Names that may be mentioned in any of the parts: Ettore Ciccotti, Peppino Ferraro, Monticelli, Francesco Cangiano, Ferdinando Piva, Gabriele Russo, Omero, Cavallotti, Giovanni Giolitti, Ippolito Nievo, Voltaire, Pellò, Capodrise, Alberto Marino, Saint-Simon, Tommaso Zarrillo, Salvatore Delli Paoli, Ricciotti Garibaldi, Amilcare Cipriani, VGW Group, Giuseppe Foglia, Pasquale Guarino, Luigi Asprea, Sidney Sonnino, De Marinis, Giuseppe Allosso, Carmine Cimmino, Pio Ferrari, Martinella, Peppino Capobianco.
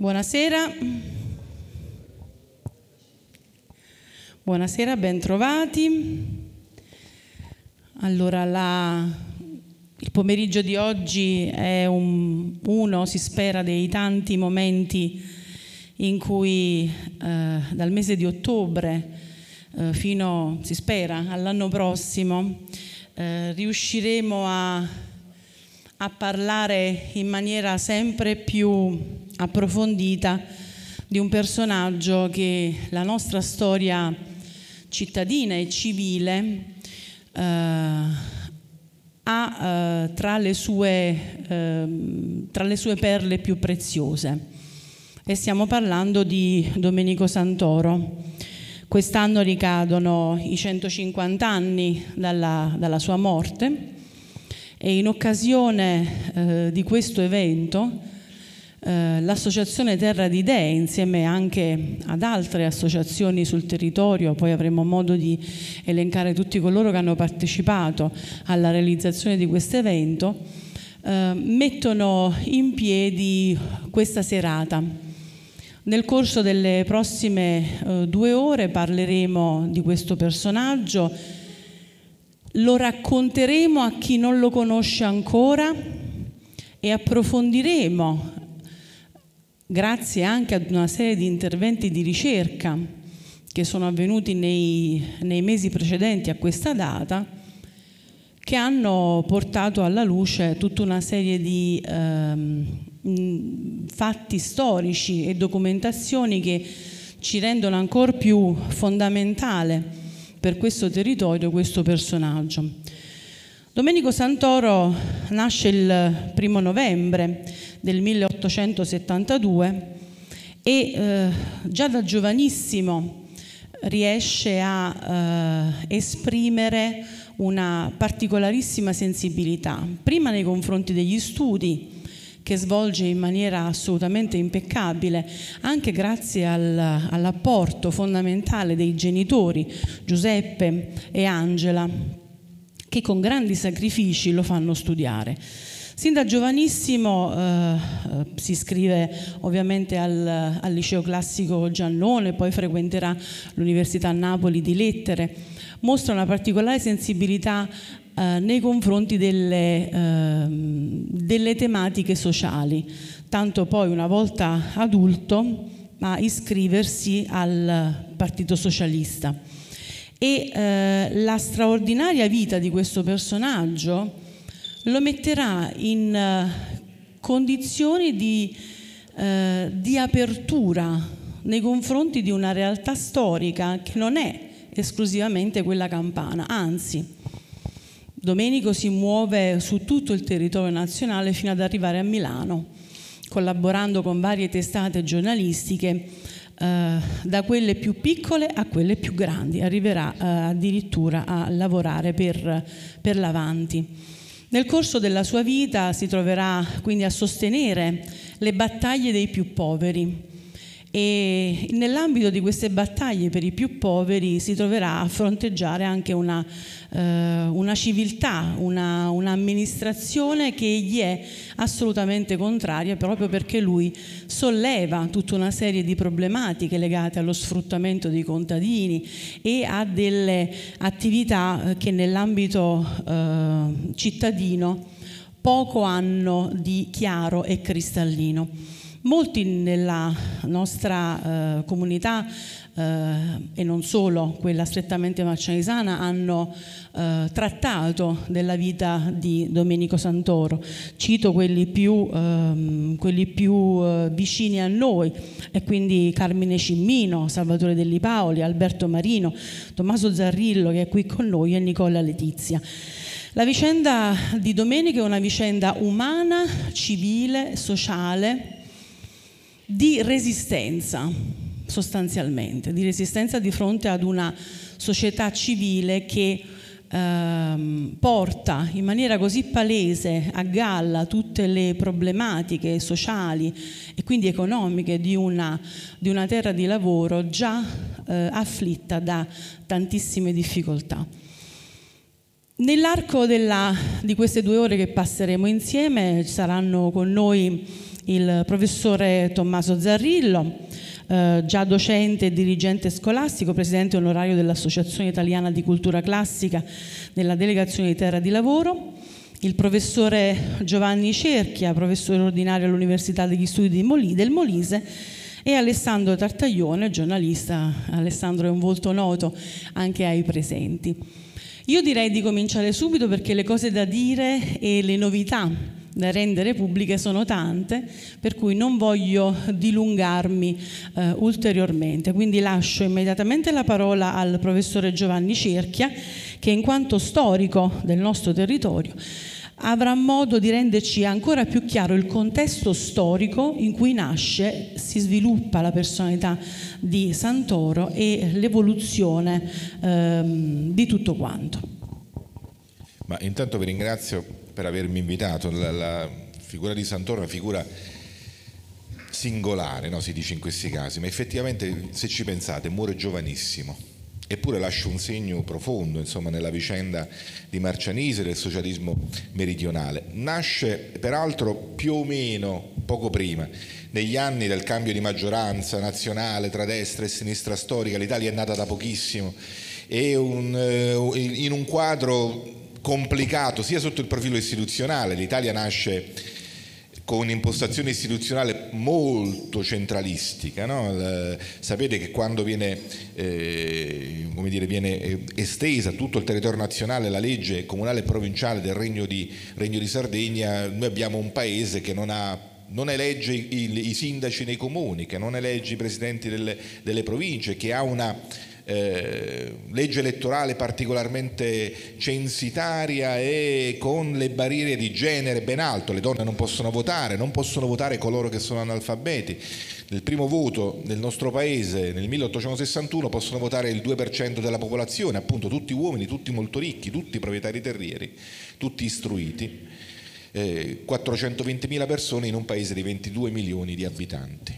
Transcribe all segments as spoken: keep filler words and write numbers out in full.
Buonasera, buonasera, bentrovati. Allora, la, il pomeriggio di oggi è un, uno, si spera, dei tanti momenti in cui eh, dal mese di ottobre eh, fino, si spera, all'anno prossimo eh, riusciremo a, a parlare in maniera sempre più approfondita di un personaggio che la nostra storia cittadina e civile eh, ha eh, tra, le sue, eh, tra le sue perle più preziose, e stiamo parlando di Domenico Santoro. Quest'anno ricadono i centocinquanta anni dalla, dalla sua morte, e in occasione eh, di questo evento l'associazione Terra di Idee, insieme anche ad altre associazioni sul territorio, poi avremo modo di elencare tutti coloro che hanno partecipato alla realizzazione di questo evento, eh, mettono in piedi questa serata. Nel corso delle prossime eh, due ore parleremo di questo personaggio, lo racconteremo a chi non lo conosce ancora e approfondiremo, grazie anche ad una serie di interventi di ricerca che sono avvenuti nei, nei mesi precedenti a questa data, che hanno portato alla luce tutta una serie di ehm, fatti storici e documentazioni che ci rendono ancora più fondamentale per questo territorio questo personaggio. Domenico Santoro nasce il primo novembre del milleottocentosettantadue e eh, già da giovanissimo riesce a eh, esprimere una particolarissima sensibilità, prima nei confronti degli studi che svolge in maniera assolutamente impeccabile, anche grazie al, all'apporto fondamentale dei genitori Giuseppe e Angela, che con grandi sacrifici lo fanno studiare. Sin da giovanissimo eh, si iscrive ovviamente al, al liceo classico Giannone, poi frequenterà l'Università Napoli di Lettere. Mostra una particolare sensibilità eh, nei confronti delle, eh, delle tematiche sociali, tanto poi una volta adulto a iscriversi al Partito Socialista. E eh, la straordinaria vita di questo personaggio lo metterà in eh, condizioni di, eh, di apertura nei confronti di una realtà storica che non è esclusivamente quella campana, anzi Domenico si muove su tutto il territorio nazionale fino ad arrivare a Milano, collaborando con varie testate giornalistiche, Uh, da quelle più piccole a quelle più grandi. Arriverà uh, addirittura a lavorare per, per l'Avanti. Nel corso della sua vita si troverà quindi a sostenere le battaglie dei più poveri, e nell'ambito di queste battaglie per i più poveri si troverà a fronteggiare anche una, uh, una civiltà, una, un'amministrazione che gli è assolutamente contraria, proprio perché lui solleva tutta una serie di problematiche legate allo sfruttamento dei contadini e a delle attività che nell'ambito uh, cittadino poco hanno di chiaro e cristallino. Molti nella nostra eh, comunità, eh, e non solo quella strettamente marcianesana, hanno eh, trattato della vita di Domenico Santoro. Cito quelli più, eh, quelli più eh, vicini a noi, e quindi Carmine Cimmino, Salvatore Delli Paoli, Alberto Marino, Tommaso Zarrillo, che è qui con noi, e Nicola Letizia. La vicenda di Domenico è una vicenda umana, civile, sociale, di resistenza sostanzialmente, di resistenza di fronte ad una società civile che ehm, porta in maniera così palese a galla tutte le problematiche sociali e quindi economiche di una, di una terra di lavoro già eh, afflitta da tantissime difficoltà. Nell'arco di queste due ore che passeremo insieme saranno con noi il professore Tommaso Zarrillo, eh, già docente e dirigente scolastico, presidente onorario dell'Associazione Italiana di Cultura Classica nella Delegazione di Terra di Lavoro, il professore Giovanni Cerchia, professore ordinario all'Università degli Studi del Molise, e Alessandro Tartaglione, giornalista. Alessandro è un volto noto anche ai presenti. Io direi di cominciare subito perché le cose da dire e le novità da rendere pubbliche sono tante, per cui non voglio dilungarmi eh, ulteriormente. Quindi lascio immediatamente la parola al professore Giovanni Cerchia, che in quanto storico del nostro territorio avrà modo di renderci ancora più chiaro il contesto storico in cui nasce, si sviluppa la personalità di Santoro e l'evoluzione ehm, di tutto quanto. Ma intanto vi ringrazio per avermi invitato. La, la figura di Santoro è una figura singolare, no? Si dice in questi casi, ma effettivamente, se ci pensate, muore giovanissimo. Eppure lascia un segno profondo, insomma, nella vicenda di Marcianise e del socialismo meridionale. Nasce peraltro più o meno poco prima, negli anni del cambio di maggioranza nazionale tra destra e sinistra storica. L'Italia è nata da pochissimo e un, eh, in un quadro complicato sia sotto il profilo istituzionale. L'Italia nasce con un'impostazione istituzionale molto centralistica, no? La, sapete che quando viene, eh, come dire, viene estesa a tutto il territorio nazionale la legge comunale e provinciale del Regno di, Regno di Sardegna, noi abbiamo un paese che non ha non elegge i, i sindaci nei comuni, che non elegge i presidenti delle, delle province, che ha una eh, legge elettorale particolarmente censitaria e con le barriere di genere ben alto. Le donne non possono votare, non possono votare coloro che sono analfabeti. Nel primo voto nel nostro paese, nel milleottocentosessantuno, possono votare il due per cento della popolazione, appunto tutti uomini, tutti molto ricchi, tutti proprietari terrieri, tutti istruiti. Eh, quattrocentoventimila persone in un paese di ventidue milioni di abitanti.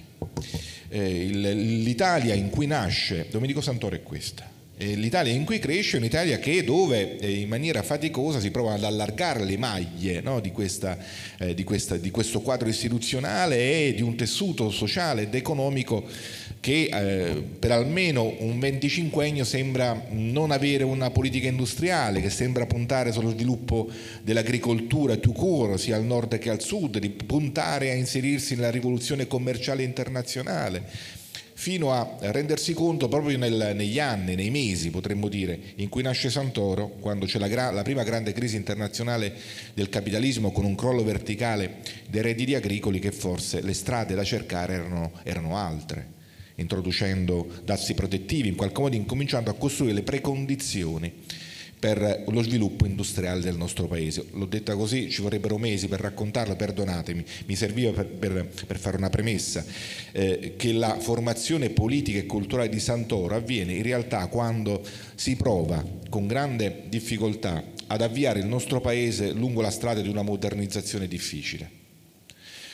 Eh, L'Italia in cui nasce Domenico Santoro è questa. Eh, L'Italia in cui cresce è un'Italia che dove eh, in maniera faticosa si prova ad allargare le maglie, no, di, questa, eh, di, questa, di questo quadro istituzionale e di un tessuto sociale ed economico che eh, per almeno un venticinquennio sembra non avere una politica industriale, che sembra puntare sullo sviluppo dell'agricoltura tout court, sia al nord che al sud, di puntare a inserirsi nella rivoluzione commerciale internazionale, fino a rendersi conto proprio nel, negli anni, nei mesi potremmo dire, in cui nasce Santoro, quando c'è la, gra la prima grande crisi internazionale del capitalismo, con un crollo verticale dei redditi agricoli, che forse le strade da cercare erano, erano altre, introducendo dazi protettivi, in qualche modo incominciando a costruire le precondizioni per lo sviluppo industriale del nostro paese. L'ho detta così, ci vorrebbero mesi per raccontarlo, perdonatemi, mi serviva per, per, per fare una premessa, eh, che la formazione politica e culturale di Santoro avviene in realtà quando si prova con grande difficoltà ad avviare il nostro paese lungo la strada di una modernizzazione difficile.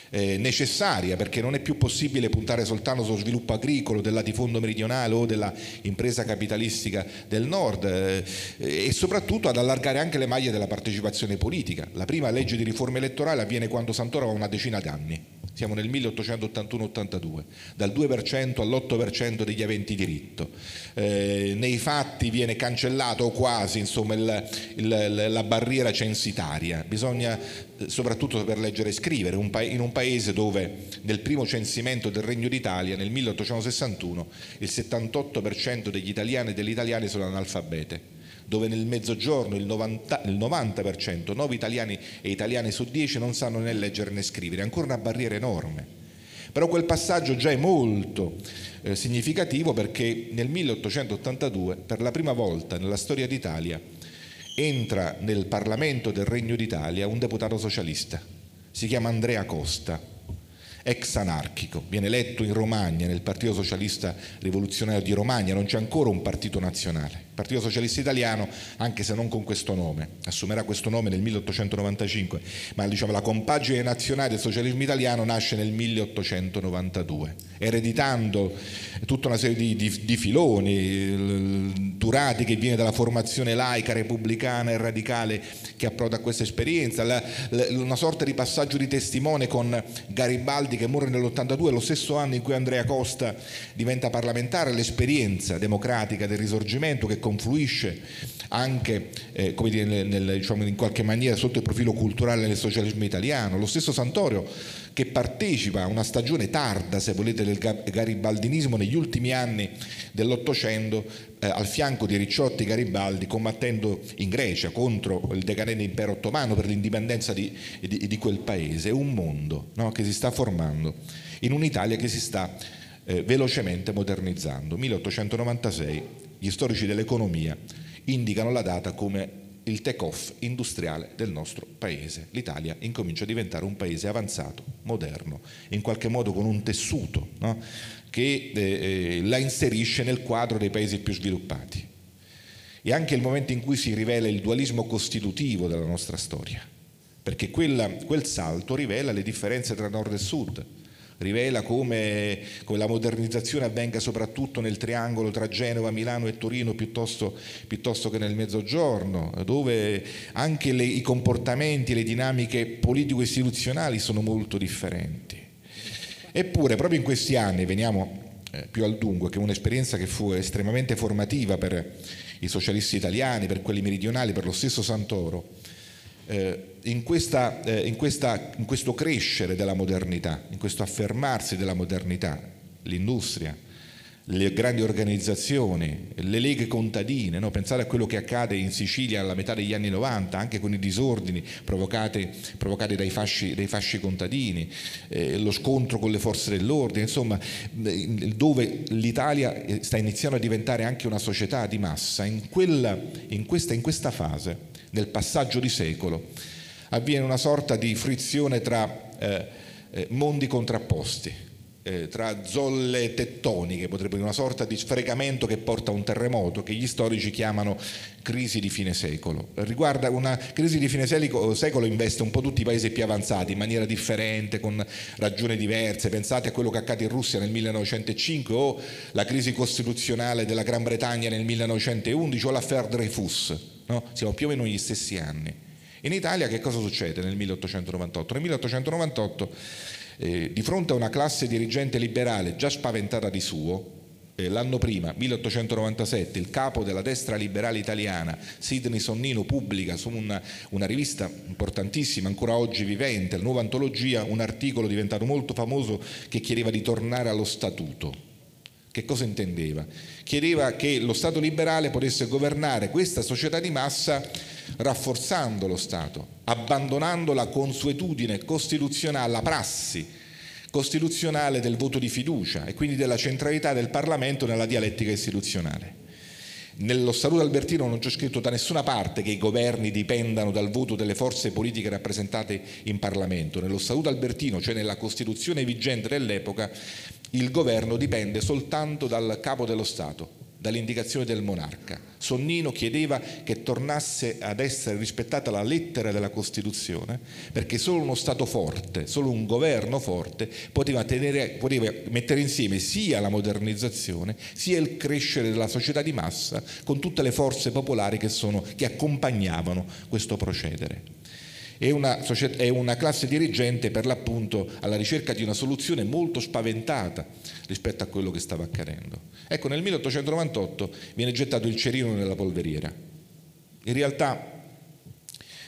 Eh, necessaria, perché non è più possibile puntare soltanto sullo sviluppo agricolo, del latifondo meridionale o della impresa capitalistica del nord, eh, e soprattutto ad allargare anche le maglie della partecipazione politica. La prima legge di riforma elettorale avviene quando Santoro ha una decina d'anni, siamo nel milleottocentottantuno ottantadue, dal due per cento all'otto per cento degli aventi diritto. Eh, nei fatti viene cancellato quasi, insomma, il, il, la barriera censitaria. Bisogna soprattutto saper leggere e scrivere un in un paese dove nel primo censimento del Regno d'Italia nel milleottocentosessantuno il settantotto per cento degli italiani e delle italiane sono analfabete, dove nel mezzogiorno il novanta per cento, nove italiani e italiane su dieci non sanno né leggere né scrivere, è ancora una barriera enorme. Però quel passaggio già è molto eh, significativo, perché nel milleottocentottantadue per la prima volta nella storia d'Italia entra nel Parlamento del Regno d'Italia un deputato socialista, si chiama Andrea Costa, ex anarchico, viene eletto in Romagna nel Partito Socialista Rivoluzionario di Romagna, non c'è ancora un partito nazionale. Il Partito Socialista Italiano, anche se non con questo nome, assumerà questo nome nel milleottocentonovantacinque, ma diciamo la compagine nazionale del socialismo italiano nasce nel milleottocentonovantadue, ereditando tutta una serie di, di, di filoni, Turati che viene dalla formazione laica, repubblicana e radicale che approda a questa esperienza, la, la, una sorta di passaggio di testimone con Garibaldi che muore nell'ottantadue, lo stesso anno in cui Andrea Costa diventa parlamentare, l'esperienza democratica del risorgimento che confluisce anche eh, come dire, nel, nel, diciamo, in qualche maniera sotto il profilo culturale del socialismo italiano. Lo stesso Santoro che partecipa a una stagione tarda, se volete, del garibaldinismo negli ultimi anni dell'Ottocento, eh, al fianco di Ricciotti Garibaldi, combattendo in Grecia contro il decadente impero ottomano per l'indipendenza di, di, di quel paese. È un mondo, no, che si sta formando in un'Italia che si sta eh, velocemente modernizzando. milleottocentonovantasei. Gli storici dell'economia indicano la data come il take-off industriale del nostro paese. L'Italia incomincia a diventare un paese avanzato, moderno, in qualche modo con un tessuto, no? che eh, la inserisce nel quadro dei paesi più sviluppati. E anche il momento in cui si rivela il dualismo costitutivo della nostra storia, perché quella, quel salto rivela le differenze tra nord e sud, rivela come, come la modernizzazione avvenga soprattutto nel triangolo tra Genova, Milano e Torino piuttosto, piuttosto che nel mezzogiorno, dove anche le, i comportamenti, le dinamiche politico-istituzionali sono molto differenti. Eppure proprio in questi anni, veniamo eh, più al dunque, che un'esperienza che fu estremamente formativa per i socialisti italiani, per quelli meridionali, per lo stesso Santoro, eh, In, questa, eh, in, questa, in questo crescere della modernità, in questo affermarsi della modernità, l'industria, le grandi organizzazioni, le leghe contadine, no? Pensate a quello che accade in Sicilia alla metà degli anni novanta, anche con i disordini provocati, provocati dai, fasci, dai fasci contadini, eh, lo scontro con le forze dell'ordine, insomma, dove l'Italia sta iniziando a diventare anche una società di massa. In, quella, in, questa, in questa fase, nel passaggio di secolo, avviene una sorta di frizione tra eh, eh, mondi contrapposti, eh, tra zolle tettoniche, potrebbe dire una sorta di sfregamento che porta a un terremoto che gli storici chiamano crisi di fine secolo. Riguarda una crisi di fine secolo investe un po' tutti i paesi più avanzati in maniera differente, con ragioni diverse. Pensate a quello che accade in Russia nel millenovecentocinque o la crisi costituzionale della Gran Bretagna nel millenovecentoundici o l'affaire Dreyfus, no? Siamo più o meno negli stessi anni. In Italia che cosa succede nel milleottocentonovantotto? Nel milleottocentonovantotto eh, di fronte a una classe dirigente liberale già spaventata di suo, eh, l'anno prima, milleottocentonovantasette, il capo della destra liberale italiana, Sidney Sonnino, pubblica su una, una rivista importantissima, ancora oggi vivente, la Nuova Antologia, un articolo diventato molto famoso che chiedeva di tornare allo statuto. Che cosa intendeva? Chiedeva che lo Stato liberale potesse governare questa società di massa rafforzando lo Stato, abbandonando la consuetudine costituzionale, la prassi costituzionale del voto di fiducia e quindi della centralità del Parlamento nella dialettica istituzionale. Nello Statuto Albertino non c'è scritto da nessuna parte che i governi dipendano dal voto delle forze politiche rappresentate in Parlamento. Nello Statuto Albertino, cioè nella Costituzione vigente dell'epoca, il governo dipende soltanto dal capo dello Stato, dall'indicazione del monarca. Sonnino chiedeva che tornasse ad essere rispettata la lettera della Costituzione, perché solo uno Stato forte, solo un governo forte poteva, tenere, poteva mettere insieme sia la modernizzazione sia il crescere della società di massa con tutte le forze popolari che, sono, che accompagnavano questo procedere. È una, società, è una classe dirigente per l'appunto alla ricerca di una soluzione molto spaventata rispetto a quello che stava accadendo. Ecco, nel milleottocentonovantotto viene gettato il cerino nella polveriera. In realtà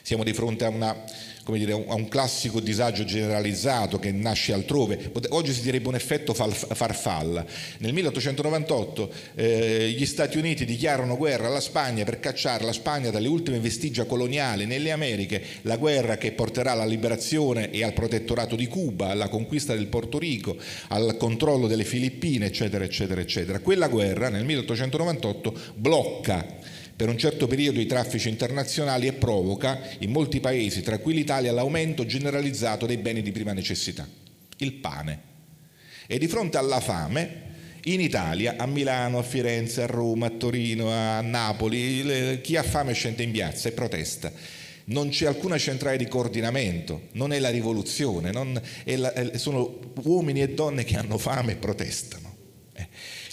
siamo di fronte a una, come dire, a un classico disagio generalizzato che nasce altrove. Oggi si direbbe un effetto farfalla. Nel milleottocentonovantotto eh, gli Stati Uniti dichiarano guerra alla Spagna per cacciare la Spagna dalle ultime vestigia coloniali nelle Americhe, la guerra che porterà alla liberazione e al protettorato di Cuba, alla conquista del Porto Rico, al controllo delle Filippine, eccetera, eccetera, eccetera. Quella guerra nel milleottocentonovantotto blocca per un certo periodo i traffici internazionali e provoca in molti paesi, tra cui l'Italia, l'aumento generalizzato dei beni di prima necessità. il pane. E di fronte alla fame, in Italia, a Milano, a Firenze, a Roma, a Torino, a Napoli, chi ha fame scende in piazza e protesta. Non c'è alcuna centrale di coordinamento, non è la rivoluzione, non è la, sono uomini e donne che hanno fame e protestano.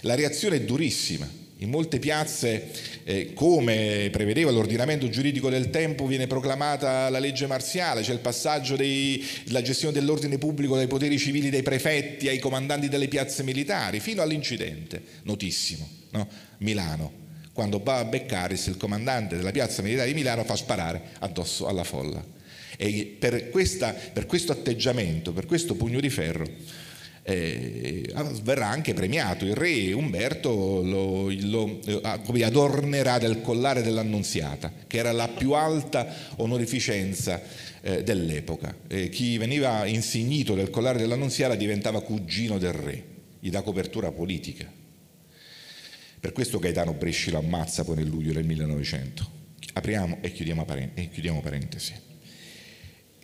La reazione è durissima. In molte piazze, eh, come prevedeva l'ordinamento giuridico del tempo, viene proclamata la legge marziale, c'è il passaggio della gestione dell'ordine pubblico dai poteri civili dei prefetti ai comandanti delle piazze militari, fino all'incidente notissimo, no? Milano, quando Bava Beccaris, il comandante della piazza militare di Milano, fa sparare addosso alla folla. E per, questa, per questo atteggiamento, per questo pugno di ferro, Eh, verrà anche premiato. Il re Umberto lo, lo eh, adornerà del collare dell'Annunziata, che era la più alta onorificenza eh, dell'epoca. Eh, chi veniva insignito del collare dell'Annunziata diventava cugino del re, gli dà copertura politica. Per questo Gaetano Bresci lo ammazza poi nel luglio del millenovecento. Apriamo e chiudiamo, paren- e chiudiamo parentesi.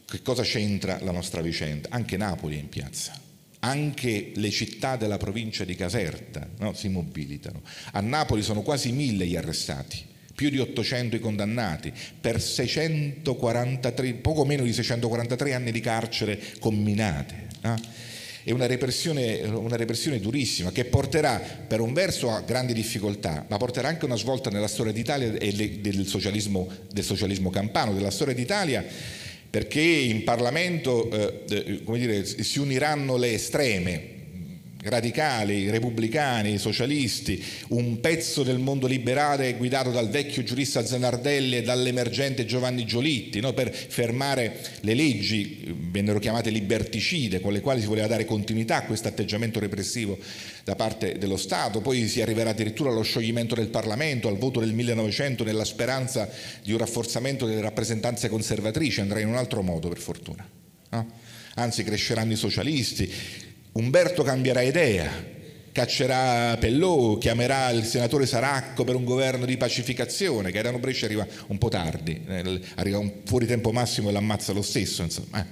Che cosa c'entra la nostra vicenda? Anche Napoli è in piazza. Anche le città della provincia di Caserta, no, si mobilitano. A Napoli sono quasi mille gli arrestati, più di ottocento i condannati, per seicentoquarantatré, poco meno di seicentoquarantatré anni di carcere comminate. No? È una repressione, una repressione durissima, che porterà per un verso a grandi difficoltà, ma porterà anche una svolta nella storia d'Italia e le, del, socialismo, del socialismo campano, della storia d'Italia, perché in Parlamento eh, come dire, si uniranno le estreme, radicali, repubblicani, socialisti, un pezzo del mondo liberale guidato dal vecchio giurista Zanardelli e dall'emergente Giovanni Giolitti, no, per fermare le leggi, vennero chiamate liberticide, con le quali si voleva dare continuità a questo atteggiamento repressivo da parte dello Stato. Poi si arriverà addirittura allo scioglimento del Parlamento, al voto del millenovecento, nella speranza di un rafforzamento delle rappresentanze conservatrici. Andrà in un altro modo, per fortuna, no? Anzi, cresceranno i socialisti. Umberto cambierà idea, caccerà Pellò, chiamerà il senatore Saracco per un governo di pacificazione. Gaetano Bresci arriva un po' tardi, arriva fuori tempo massimo e l'ammazza lo stesso, insomma.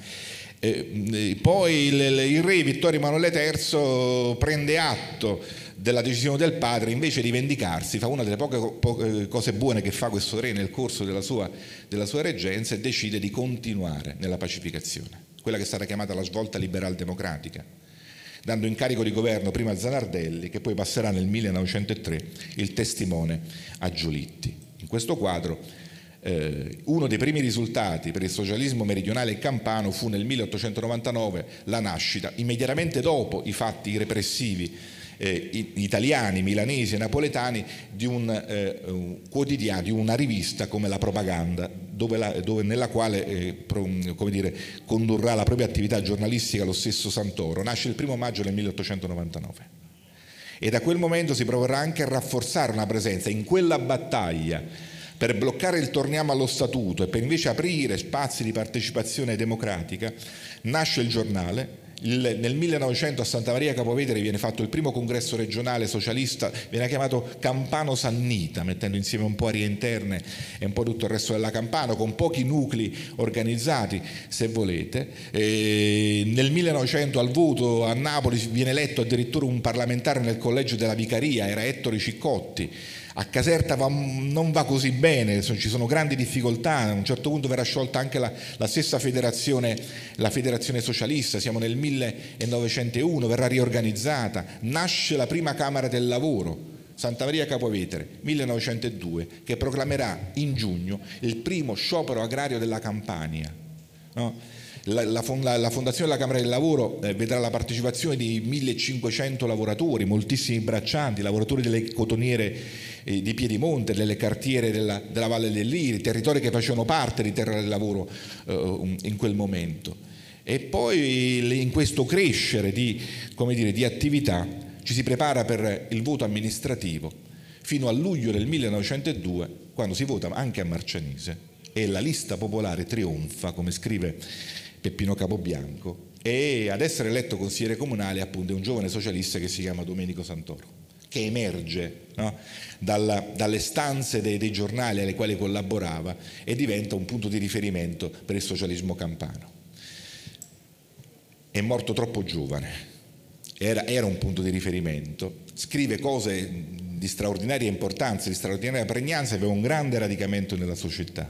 E poi il re Vittorio Emanuele terzo prende atto della decisione del padre, invece di vendicarsi fa una delle poche, poche cose buone che fa questo re nel corso della sua, della sua reggenza, e decide di continuare nella pacificazione, quella che sarà chiamata la svolta liberal-democratica, dando incarico di governo prima a Zanardelli, che poi passerà nel millenovecentotre il testimone a Giolitti. In questo quadro uno dei primi risultati per il socialismo meridionale e campano fu nel milleottocentonovantanove la nascita, immediatamente dopo i fatti repressivi eh, italiani, milanesi e napoletani, di un, eh, un quotidiano, di una rivista come La Propaganda, dove la, dove, nella quale eh, pro, come dire, condurrà la propria attività giornalistica lo stesso Santoro. Nasce il primo maggio del milleottocentonovantanove. E da quel momento si proverà anche a rafforzare una presenza in quella battaglia per bloccare il torniamo allo statuto e per invece aprire spazi di partecipazione democratica. Nasce il giornale. Il, nel millenovecento a Santa Maria Capovetere viene fatto il primo congresso regionale socialista, viene chiamato Campano Sannita, mettendo insieme un po' aree interne e un po' tutto il resto della Campano, con pochi nuclei organizzati, se volete. E nel millenovecento al voto a Napoli viene eletto addirittura un parlamentare nel collegio della Vicaria, era Ettore Ciccotti. A Caserta va, non va così bene, ci sono grandi difficoltà. A un certo punto verrà sciolta anche la, la stessa federazione, la federazione socialista, siamo nel millenovecentouno, verrà riorganizzata. Nasce la prima Camera del Lavoro, Santa Maria Capovetere, millenovecentodue, che proclamerà in giugno il primo sciopero agrario della Campania, no? La, la, la fondazione della Camera del Lavoro eh, vedrà la partecipazione di millecinquecento lavoratori, moltissimi braccianti, lavoratori delle cotoniere eh, di Piedimonte, delle cartiere della, della Valle dell'Iri, territori che facevano parte di Terra del Lavoro eh, in quel momento. E poi in questo crescere di, come dire, di attività ci si prepara per il voto amministrativo fino a luglio del millenovecentodue, quando si vota anche a Marcianise e la lista popolare trionfa, come scrive Peppino Capobianco, e ad essere eletto consigliere comunale appunto è un giovane socialista che si chiama Domenico Santoro, che emerge, no, dalla, dalle stanze dei, dei giornali alle quali collaborava e diventa un punto di riferimento per il socialismo campano. è morto troppo giovane, era, era un punto di riferimento, scrive cose di straordinaria importanza, di straordinaria pregnanza, aveva un grande radicamento nella società.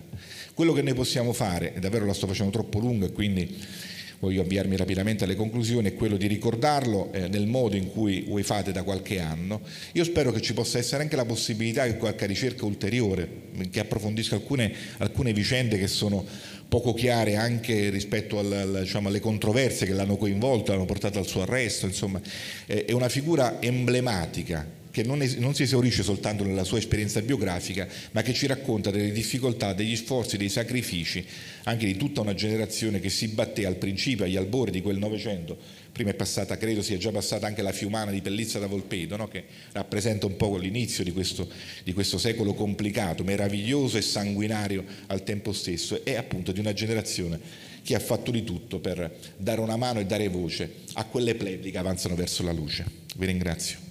Quello che noi possiamo fare, e davvero la sto facendo troppo lunga e quindi voglio avviarmi rapidamente alle conclusioni, è quello di ricordarlo eh, nel modo in cui voi fate da qualche anno. Io spero che ci possa essere anche la possibilità che qualche ricerca ulteriore, che approfondisca alcune, alcune vicende che sono poco chiare anche rispetto al, al, diciamo, alle controversie che l'hanno coinvolto, l'hanno portato al suo arresto, insomma eh, è una figura emblematica che non, es- non si esaurisce soltanto nella sua esperienza biografica, ma che ci racconta delle difficoltà, degli sforzi, dei sacrifici anche di tutta una generazione che si batté al principio, agli albori di quel Novecento. Prima è passata, credo sia già passata anche la Fiumana di Pellizza da Volpedo, no? Che rappresenta un po' l'inizio di questo, di questo secolo complicato, meraviglioso e sanguinario al tempo stesso, e appunto di una generazione che ha fatto di tutto per dare una mano e dare voce a quelle plebi che avanzano verso la luce. Vi ringrazio.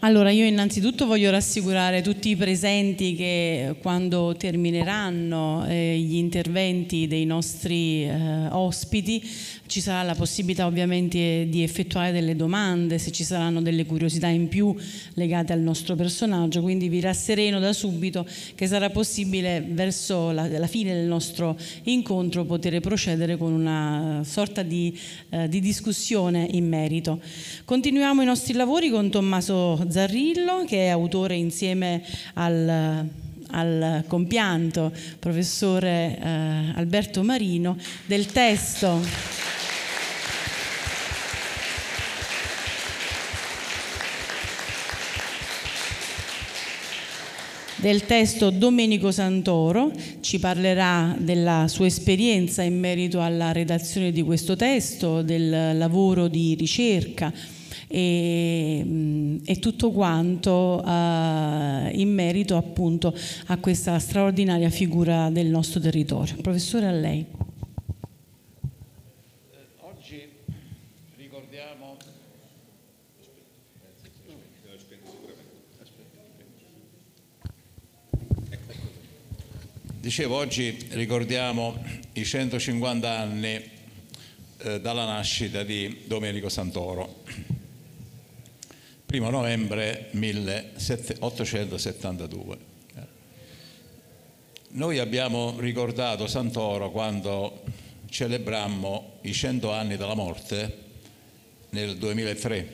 Allora, io innanzitutto voglio rassicurare tutti i presenti che quando termineranno eh, gli interventi dei nostri eh, ospiti ci sarà la possibilità ovviamente di effettuare delle domande, se ci saranno delle curiosità in più legate al nostro personaggio, quindi vi rassereno da subito che sarà possibile verso la, la fine del nostro incontro poter procedere con una sorta di, eh, di discussione in merito. Continuiamo i nostri lavori con Tommaso Zarrillo, che è autore insieme al, al compianto professore eh, Alberto Marino del testo del testo Domenico Santoro. Ci parlerà della sua esperienza in merito alla redazione di questo testo, del lavoro di ricerca E, e tutto quanto uh, in merito appunto a questa straordinaria figura del nostro territorio. Professore, a lei. Oggi ricordiamo dicevo oggi ricordiamo i centocinquanta anni eh, dalla nascita di Domenico Santoro, primo novembre milleottocentosettantadue. Noi abbiamo ricordato Santoro quando celebrammo i cento anni dalla morte nel duemilatré,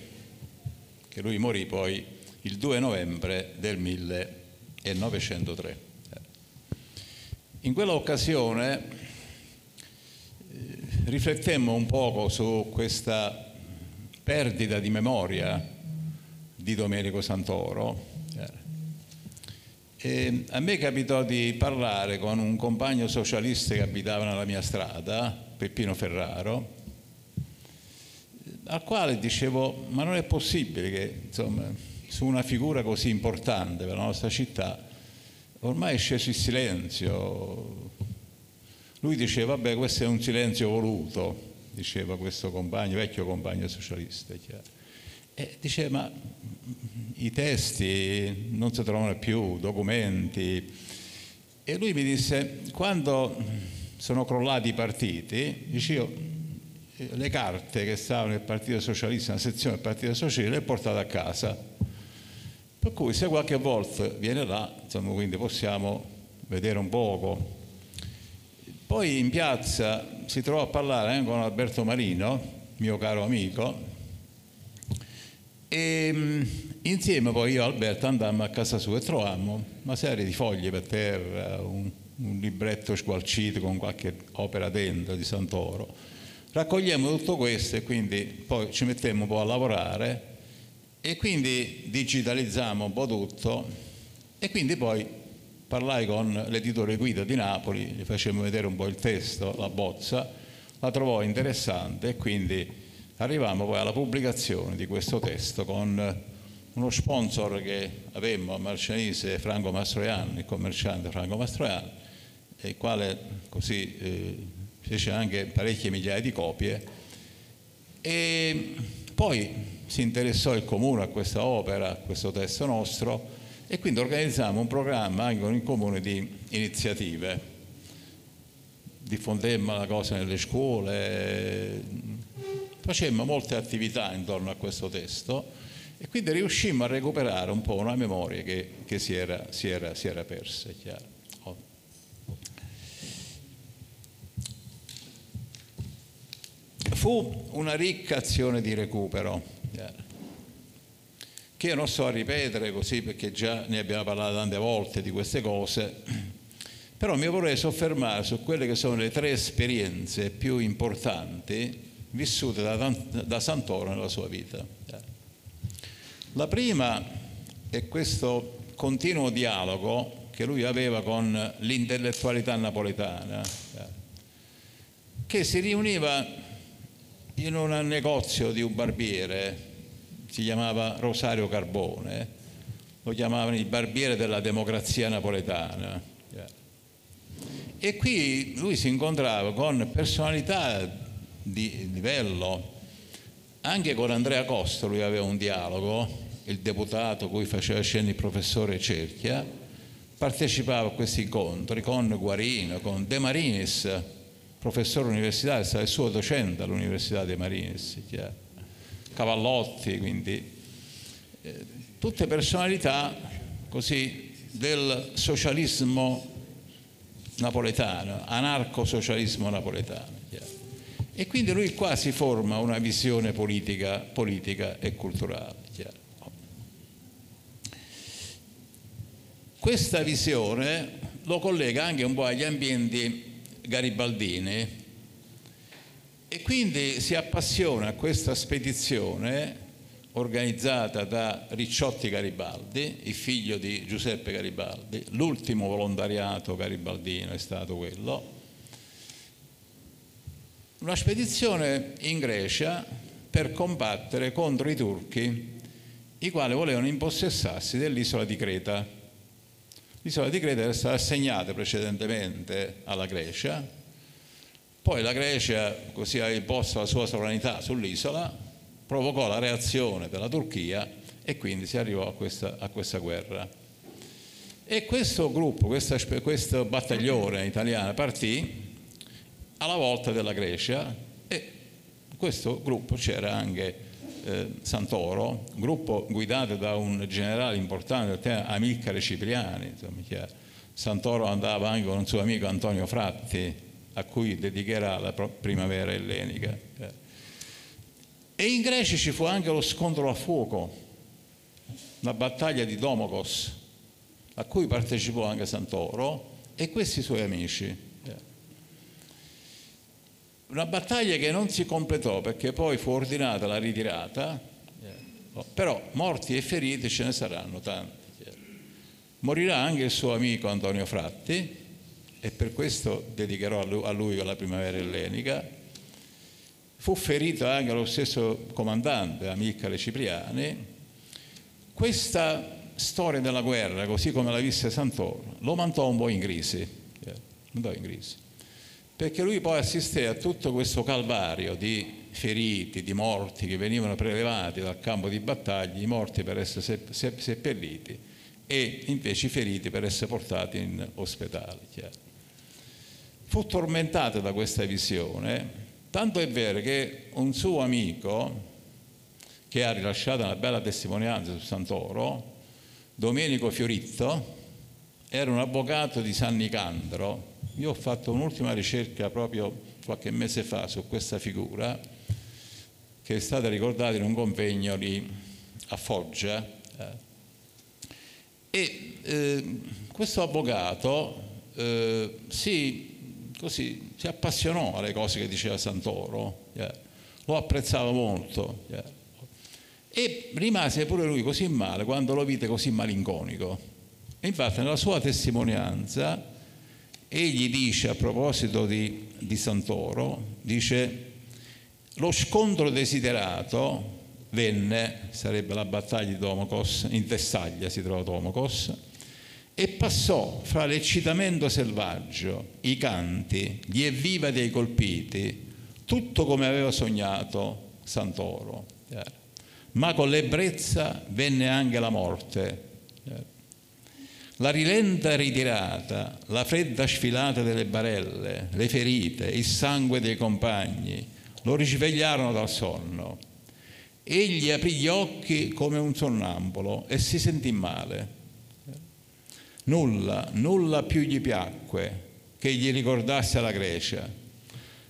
che lui morì poi il due novembre del millenovecentotre. In quella occasione riflettemmo un poco su questa perdita di memoria di Domenico Santoro. E a me capitò di parlare con un compagno socialista che abitava nella mia strada, Peppino Ferraro, al quale dicevo: ma non è possibile che, insomma, su una figura così importante per la nostra città ormai è sceso il silenzio. Lui diceva: vabbè, questo è un silenzio voluto, diceva questo compagno, vecchio compagno socialista, chiaro. E dice: ma i testi non si trovano più, documenti. E lui mi disse: quando sono crollati i partiti, dicevo, le carte che stavano nel Partito Socialista, nella sezione del Partito Socialista, le ho portate a casa. Per cui se qualche volta viene là, insomma, quindi possiamo vedere un poco. Poi in piazza si trovò a parlare eh, con Alberto Marino, mio caro amico, e insieme poi io e Alberto andammo a casa sua e trovammo una serie di fogli per terra, un, un libretto squalcito con qualche opera dentro di Santoro. Raccogliemmo tutto questo e quindi poi ci mettemmo un po' a lavorare e quindi digitalizzammo un po' tutto, e quindi poi parlai con l'editore guida di Napoli, gli facemmo vedere un po' il testo, la bozza, la trovò interessante e quindi arrivammo poi alla pubblicazione di questo testo con uno sponsor che avevamo a Marcianise, Franco Mastroianni, il commerciante Franco Mastroianni, il quale così eh, fece anche parecchie migliaia di copie. E poi si interessò il comune a questa opera, a questo testo nostro, e quindi organizzammo un programma anche con il comune di iniziative. Diffondemmo la cosa nelle scuole, facemmo molte attività intorno a questo testo e quindi riuscimmo a recuperare un po' una memoria che, che si, era, si, era, si era persa, è chiaro. Fu una ricca azione di recupero, che io non sto a ripetere così perché già ne abbiamo parlato tante volte di queste cose, però mi vorrei soffermare su quelle che sono le tre esperienze più importanti vissute da, da Santoro nella sua vita. La prima è questo continuo dialogo che lui aveva con l'intellettualità napoletana, che si riuniva in un negozio di un barbiere, si chiamava Rosario Carbone, lo chiamavano il barbiere della democrazia napoletana, e qui lui si incontrava con personalità di livello. Anche con Andrea Costa lui aveva un dialogo, il deputato cui faceva scena il professore Cerchia, partecipava a questi incontri con Guarino, con De Marinis, professore universitario, è stato il suo docente all'Università De Marinis, Cavallotti, quindi eh, tutte personalità così del socialismo napoletano, anarco-socialismo napoletano. Chiaro. E quindi lui qua si forma una visione politica, politica e culturale. Chiaro. Questa visione lo collega anche un po' agli ambienti garibaldini e quindi si appassiona a questa spedizione organizzata da Ricciotti Garibaldi, il figlio di Giuseppe Garibaldi. L'ultimo volontariato garibaldino è stato quello, una spedizione in Grecia per combattere contro i turchi, i quali volevano impossessarsi dell'isola di Creta. L'isola di Creta era stata assegnata precedentemente alla Grecia, poi la Grecia, così aveva imposto la sua sovranità sull'isola, provocò la reazione della Turchia e quindi si arrivò a questa, a questa guerra. E questo gruppo, questa, questo battaglione italiano partì alla volta della Grecia e in questo gruppo c'era anche Eh, Santoro, gruppo guidato da un generale importante, Amilcare Cipriani, insomma, chiaro. Santoro andava anche con il suo amico Antonio Fratti, a cui dedicherà la primavera ellenica. Eh. E in Grecia ci fu anche lo scontro a fuoco, la battaglia di Domokos, a cui partecipò anche Santoro e questi suoi amici. Una battaglia che non si completò perché poi fu ordinata la ritirata, però morti e feriti ce ne saranno tanti. Morirà anche il suo amico Antonio Fratti e per questo dedicherò a lui la primavera ellenica. Fu ferito anche lo stesso comandante Amilcare Cipriani. Questa storia della guerra, così come la visse Santoro, lo mandò un po' in crisi, mandò in crisi. Perché lui poi assisté a tutto questo calvario di feriti, di morti che venivano prelevati dal campo di battaglia, i morti per essere seppelliti e invece i feriti per essere portati in ospedale. Chiaro. Fu tormentato da questa visione, tanto è vero che un suo amico, che ha rilasciato una bella testimonianza su Santoro, Domenico Fioritto, era un avvocato di San Nicandro. Io ho fatto un'ultima ricerca proprio qualche mese fa su questa figura che è stata ricordata in un convegno di, a Foggia e eh, questo avvocato eh, si, così, si appassionò alle cose che diceva Santoro, yeah. Lo apprezzava molto, yeah. E rimase pure lui così male quando lo vide così malinconico e infatti nella sua testimonianza egli dice a proposito di, di Santoro, dice lo scontro desiderato venne, sarebbe la battaglia di Domokos, in Tessaglia si trova Domokos, e passò fra l'eccitamento selvaggio, i canti, gli evviva dei colpiti, tutto come aveva sognato Santoro. ma con l'ebbrezza venne anche la morte. La rilenta ritirata, la fredda sfilata delle barelle, le ferite, il sangue dei compagni lo risvegliarono dal sonno. Egli aprì gli occhi come un sonnambulo e si sentì male. Nulla, nulla più gli piacque che gli ricordasse la Grecia.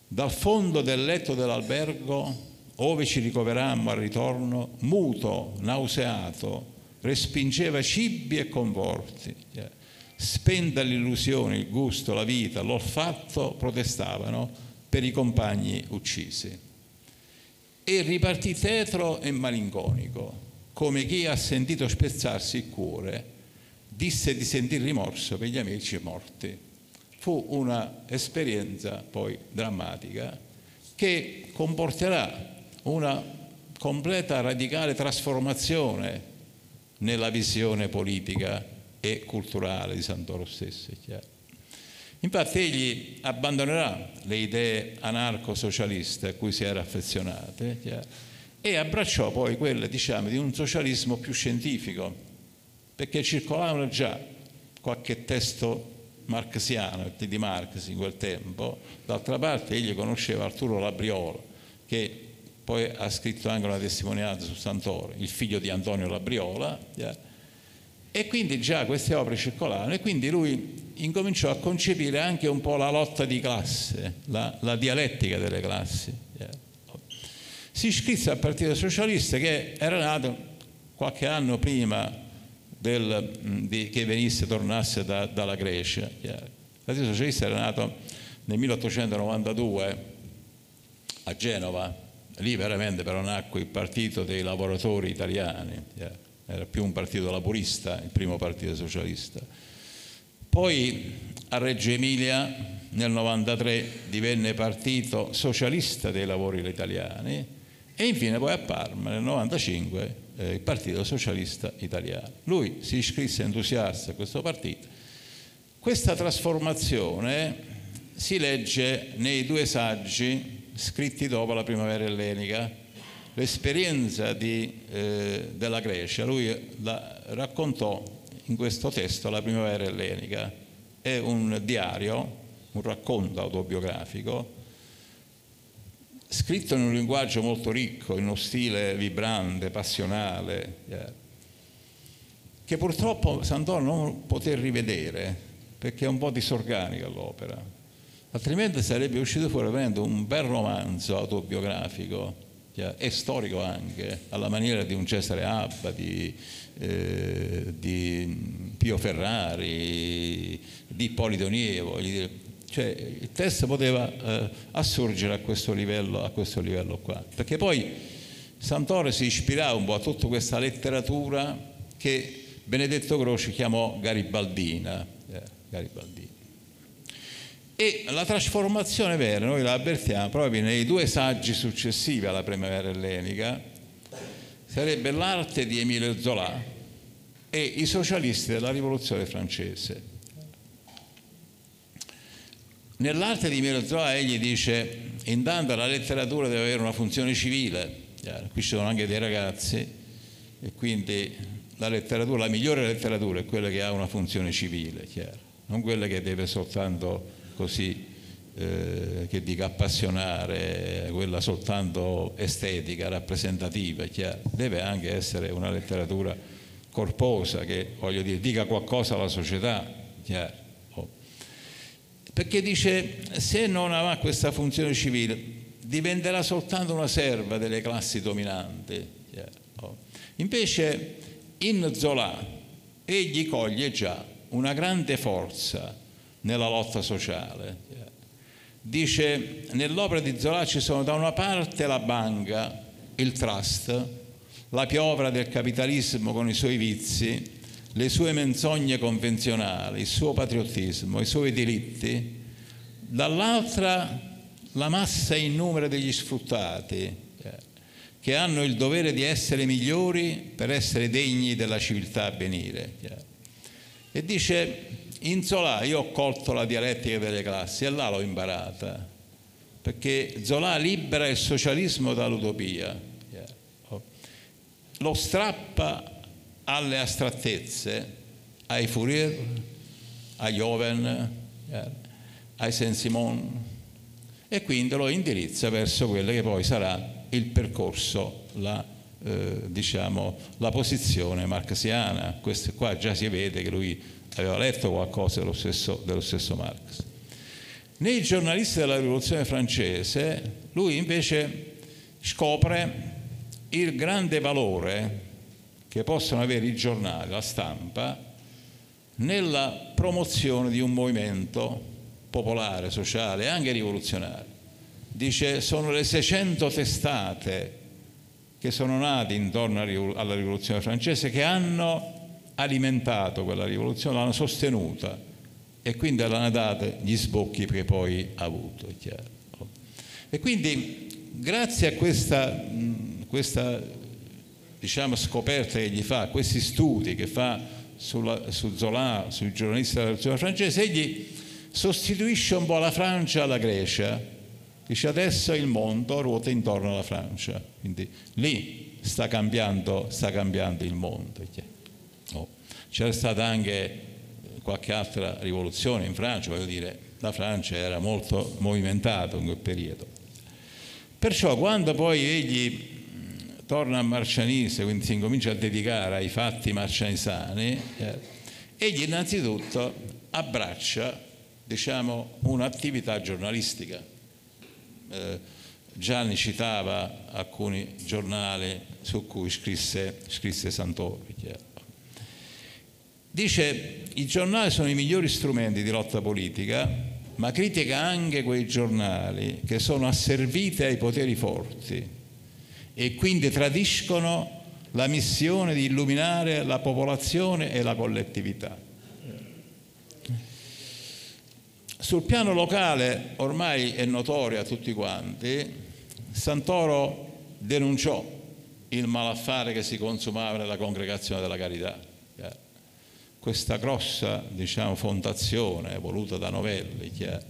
Dal fondo del letto dell'albergo, ove ci ricoverammo al ritorno, muto, nauseato, respingeva cibi e conforti. Spenta l'illusione, il gusto, la vita, l'olfatto protestavano per i compagni uccisi. E ripartì tetro e malinconico, come chi ha sentito spezzarsi il cuore, disse di sentir rimorso per gli amici morti. Fu un'esperienza poi drammatica che comporterà una completa, radicale trasformazione nella visione politica e culturale di Santoro stesso. Infatti egli abbandonerà le idee anarco-socialiste a cui si era affezionato e abbracciò poi quelle, diciamo, di un socialismo più scientifico, perché circolavano già qualche testo marxiano, di Marx in quel tempo. D'altra parte egli conosceva Arturo Labriola, che poi ha scritto anche una testimonianza su Santoro, il figlio di Antonio Labriola, e quindi già queste opere circolavano, e quindi lui incominciò a concepire anche un po' la lotta di classe, la, la dialettica delle classi. Si iscrisse al Partito Socialista, che era nato qualche anno prima del, di, che venisse, tornasse da, dalla Grecia. Il Partito Socialista era nato nel milleottocentonovantadue a Genova. Lì veramente però nacque il Partito dei Lavoratori Italiani, era più un partito laburista, il primo partito socialista. Poi a Reggio Emilia nel novantatré divenne Partito Socialista dei Lavori Italiani e infine poi a Parma nel novantacinque eh, il Partito Socialista Italiano. Lui si iscrisse entusiasta a questo partito. Questa trasformazione si legge nei due saggi scritti dopo la primavera ellenica, l'esperienza di, eh, della Grecia. Lui la raccontò in questo testo, La primavera ellenica. È un diario, un racconto autobiografico, scritto in un linguaggio molto ricco, in uno stile vibrante, passionale, yeah, che purtroppo Santoro non poté rivedere, perché è un po' disorganica l'opera. Altrimenti sarebbe uscito fuori veramente un bel romanzo autobiografico e storico anche, alla maniera di un Cesare Abba, di, eh, di Pio Ferrari, di Ippolito Nievo. Cioè, il testo poteva eh, assurgere a questo, livello, a questo livello qua. Perché poi Santoro si ispirava un po' a tutta questa letteratura che Benedetto Croce chiamò garibaldina. Eh, garibaldina. E la trasformazione vera noi la avvertiamo proprio nei due saggi successivi alla primavera ellenica. Sarebbe L'arte di Emile Zola e I socialisti della rivoluzione francese. Nell'arte di Emile Zola egli dice: intanto la letteratura deve avere una funzione civile, qui ci sono anche dei ragazzi, e quindi la letteratura, la migliore letteratura è quella che ha una funzione civile, chiaro, non quella che deve soltanto così eh, che dica appassionare, quella soltanto estetica, rappresentativa, chiaro. Deve anche essere una letteratura corposa, che voglio dire dica qualcosa alla società, chiaro. Oh. Perché dice, se non avrà questa funzione civile diventerà soltanto una serva delle classi dominanti, chiaro. Oh. Invece in Zola egli coglie già una grande forza nella lotta sociale. Dice, nell'opera di Zola ci sono da una parte la banca, il trust, la piovra del capitalismo con i suoi vizi, le sue menzogne convenzionali, il suo patriottismo, i suoi diritti, dall'altra la massa innumera degli sfruttati che hanno il dovere di essere migliori per essere degni della civiltà a venire. E dice, in Zola io ho colto la dialettica delle classi e là l'ho imparata, perché Zola libera il socialismo dall'utopia. lo strappa alle astrattezze, ai Fourier, ai Joven, ai Saint-Simon, e quindi lo indirizza verso quello che poi sarà il percorso, la, eh, diciamo, la posizione marxiana. Questo qua già si vede che lui aveva letto qualcosa dello stesso, dello stesso Marx. Nei giornalisti della rivoluzione francese lui invece scopre il grande valore che possono avere i giornali, la stampa, nella promozione di un movimento popolare, sociale e anche rivoluzionario. Dice: sono le seicento testate che sono nate intorno alla rivoluzione francese che hanno alimentato quella rivoluzione, l'hanno sostenuta e quindi l'hanno data gli sbocchi che poi ha avuto, è chiaro. E quindi grazie a questa, questa diciamo, scoperta che gli fa, questi studi che fa sulla, su Zola, sui giornalisti della rivoluzione francese, egli sostituisce un po' la Francia alla Grecia. Dice: adesso il mondo ruota intorno alla Francia, quindi lì sta cambiando, sta cambiando il mondo. Oh. C'era stata anche qualche altra rivoluzione in Francia, voglio dire, la Francia era molto movimentata in quel periodo. Perciò quando poi egli torna a Marcianise, quindi si incomincia a dedicare ai fatti marcianisani, eh, egli innanzitutto abbraccia, diciamo, un'attività giornalistica. Eh, Gianni citava alcuni giornali su cui scrisse, scrisse Santoro. Dice: i giornali sono i migliori strumenti di lotta politica, ma critica anche quei giornali che sono asserviti ai poteri forti e quindi tradiscono la missione di illuminare la popolazione e la collettività. Sul piano locale, ormai è notorio a tutti quanti, Santoro denunciò il malaffare che si consumava nella Congregazione della Carità, questa grossa, diciamo, fondazione voluta da Novelli, chiaro,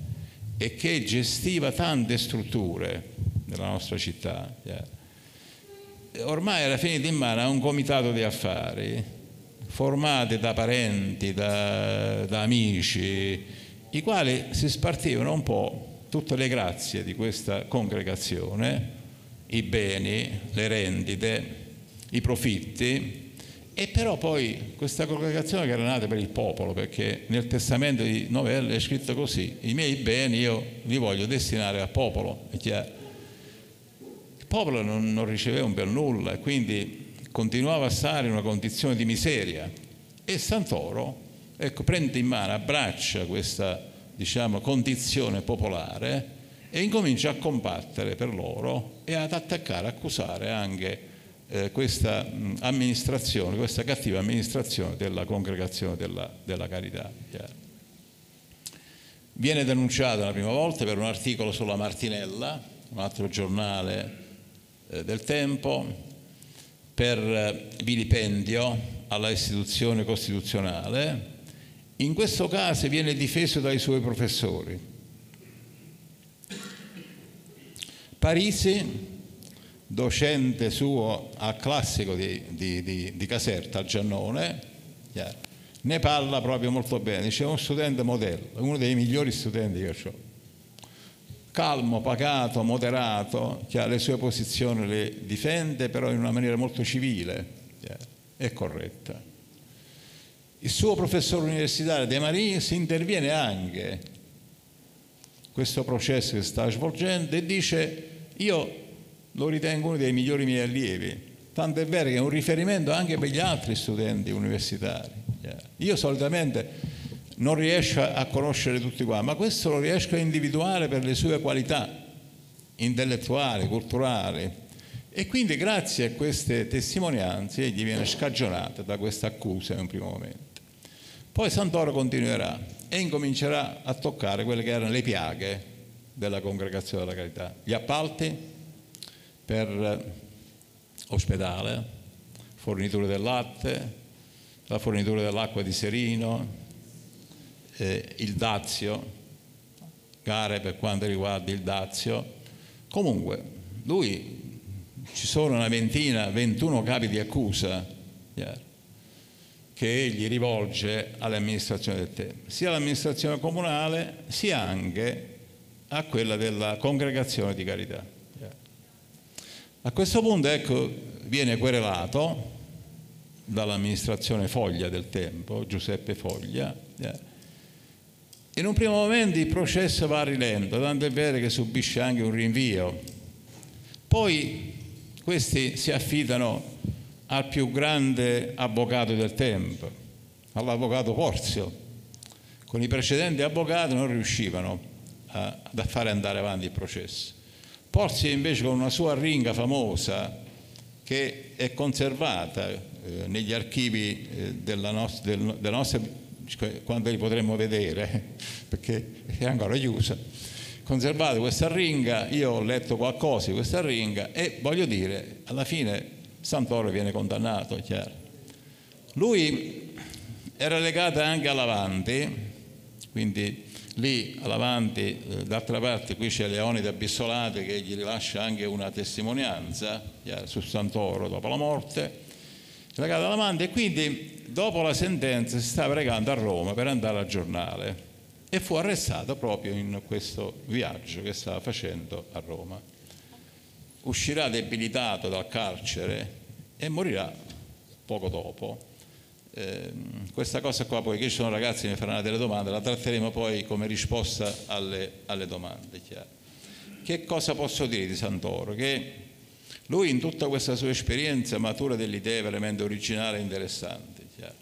e che gestiva tante strutture della nostra città, chiaro. Ormai era finita in mano a un comitato di affari formato da parenti, da, da amici, i quali si spartivano un po' tutte le grazie di questa congregazione, i beni, le rendite, i profitti. E però poi questa congregazione che era nata per il popolo, perché nel testamento di Novelli è scritto così: i miei beni io li voglio destinare al popolo. Il popolo non, non riceveva un bel nulla e quindi continuava a stare in una condizione di miseria, e Santoro, ecco, prende in mano, abbraccia questa, diciamo, condizione popolare e incomincia a combattere per loro e ad attaccare, accusare anche Eh, questa mh, amministrazione, questa cattiva amministrazione della Congregazione della, della Carità. Chiaro. Viene denunciato la prima volta per un articolo sulla Martinella, un altro giornale eh, del tempo, per eh, vilipendio alla istituzione costituzionale. In questo caso viene difeso dai suoi professori. Parisi, docente suo al classico di, di, di, di Caserta, a Giannone, chiaro, ne parla proprio molto bene. Dice: un studente modello, uno dei migliori studenti che ho. Calmo, pacato, moderato, chiaro, le sue posizioni le difende però in una maniera molto civile, chiaro, e corretta. Il suo professore universitario De Marinis interviene anche questo processo che sta svolgendo e dice: io lo ritengo uno dei migliori miei allievi, tanto è vero che è un riferimento anche per gli altri studenti universitari. Io solitamente non riesco a conoscere tutti qua, ma questo lo riesco a individuare per le sue qualità intellettuali, culturali, e quindi grazie a queste testimonianze egli viene scagionato da questa accusa in un primo momento. Poi Santoro continuerà e incomincerà a toccare quelle che erano le piaghe della Congregazione della Carità: gli appalti per ospedale, fornitura del latte, la fornitura dell'acqua di Serino, eh, il dazio, gare per quanto riguarda il dazio. Comunque lui ci sono una ventina, ventuno capi di accusa che egli rivolge all'amministrazione del Tempio, sia all'amministrazione comunale sia anche a quella della Congregazione di Carità. A questo punto, ecco, viene querelato dall'amministrazione Foglia del Tempo, Giuseppe Foglia. In un primo momento il processo va a rilento, tanto è vero che subisce anche un rinvio. Poi questi si affidano al più grande avvocato del tempo, all'avvocato Porzio. Con i precedenti avvocati non riuscivano a, a fare andare avanti il processo. Porzio invece, con una sua arringa famosa che è conservata eh, negli archivi eh, della, nos del, della nostra, quando li potremmo vedere, perché è ancora chiusa, conservate questa arringa, io ho letto qualcosa di questa arringa e voglio dire, alla fine Santoro viene condannato, chiaro. Lui era legato anche all'Avanti, quindi lì all'Avanti, d'altra parte qui c'è Leonida Bissolati che gli rilascia anche una testimonianza, chiaro, su Santoro dopo la morte, legato all'Avanti, e quindi dopo la sentenza si stava recando a Roma per andare al giornale e fu arrestato proprio in questo viaggio che stava facendo a Roma. Uscirà debilitato dal carcere e morirà poco dopo. Eh, questa cosa qua, poi, che ci sono ragazzi che mi faranno delle domande, la tratteremo poi come risposta alle, alle domande. Chiaro. Che cosa posso dire di Santoro? Che lui, in tutta questa sua esperienza, matura delle idee veramente originali e interessanti. Chiaro.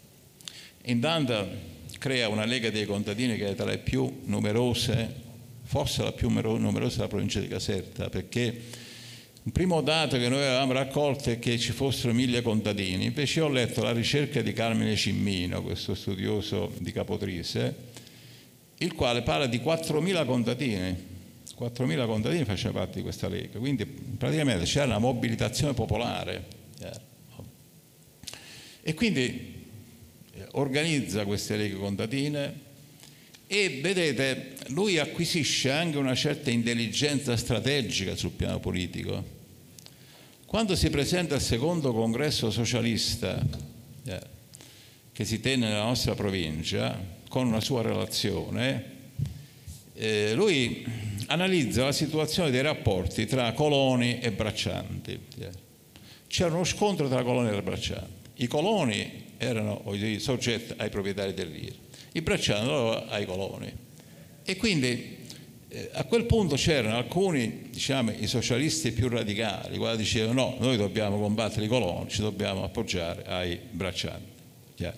Intanto crea una Lega dei Contadini che è tra le più numerose, forse la più numerosa della provincia di Caserta, perché un primo dato che noi avevamo raccolto è che ci fossero mille contadini. Invece io ho letto la ricerca di Carmine Cimmino, questo studioso di Capotrise, il quale parla di quattromila contadini. quattromila contadini facevano parte di questa Lega, quindi praticamente c'era una mobilitazione popolare. E quindi organizza queste leghe contadine e, vedete, lui acquisisce anche una certa intelligenza strategica sul piano politico. Quando si presenta al secondo congresso socialista eh, che si tenne nella nostra provincia, con una sua relazione, eh, lui analizza la situazione dei rapporti tra coloni e braccianti. Eh. C'era uno scontro tra coloni e braccianti. I coloni erano soggetti ai proprietari dell'I R, i braccianti ai coloni. E quindi eh, a quel punto c'erano alcuni, diciamo, i socialisti più radicali, quali dicevano no, noi dobbiamo combattere i coloni, ci dobbiamo appoggiare ai braccianti. Chiaro.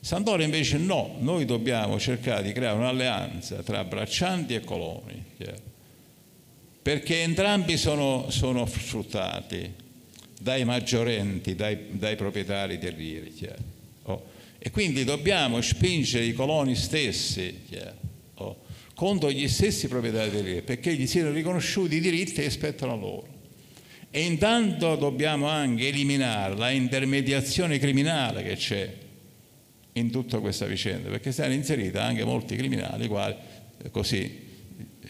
Santoro invece no, noi dobbiamo cercare di creare un'alleanza tra braccianti e coloni, chiaro, perché entrambi sono, sono sfruttati dai maggiorenti, dai, dai proprietari terrieri, chiaro. Oh. E quindi dobbiamo spingere i coloni stessi, chiaro, contro gli stessi proprietari delle terre, perché gli siano riconosciuti i diritti che spettano a loro. E intanto dobbiamo anche eliminare la intermediazione criminale che c'è in tutta questa vicenda, perché stanno inseriti anche molti criminali i quali così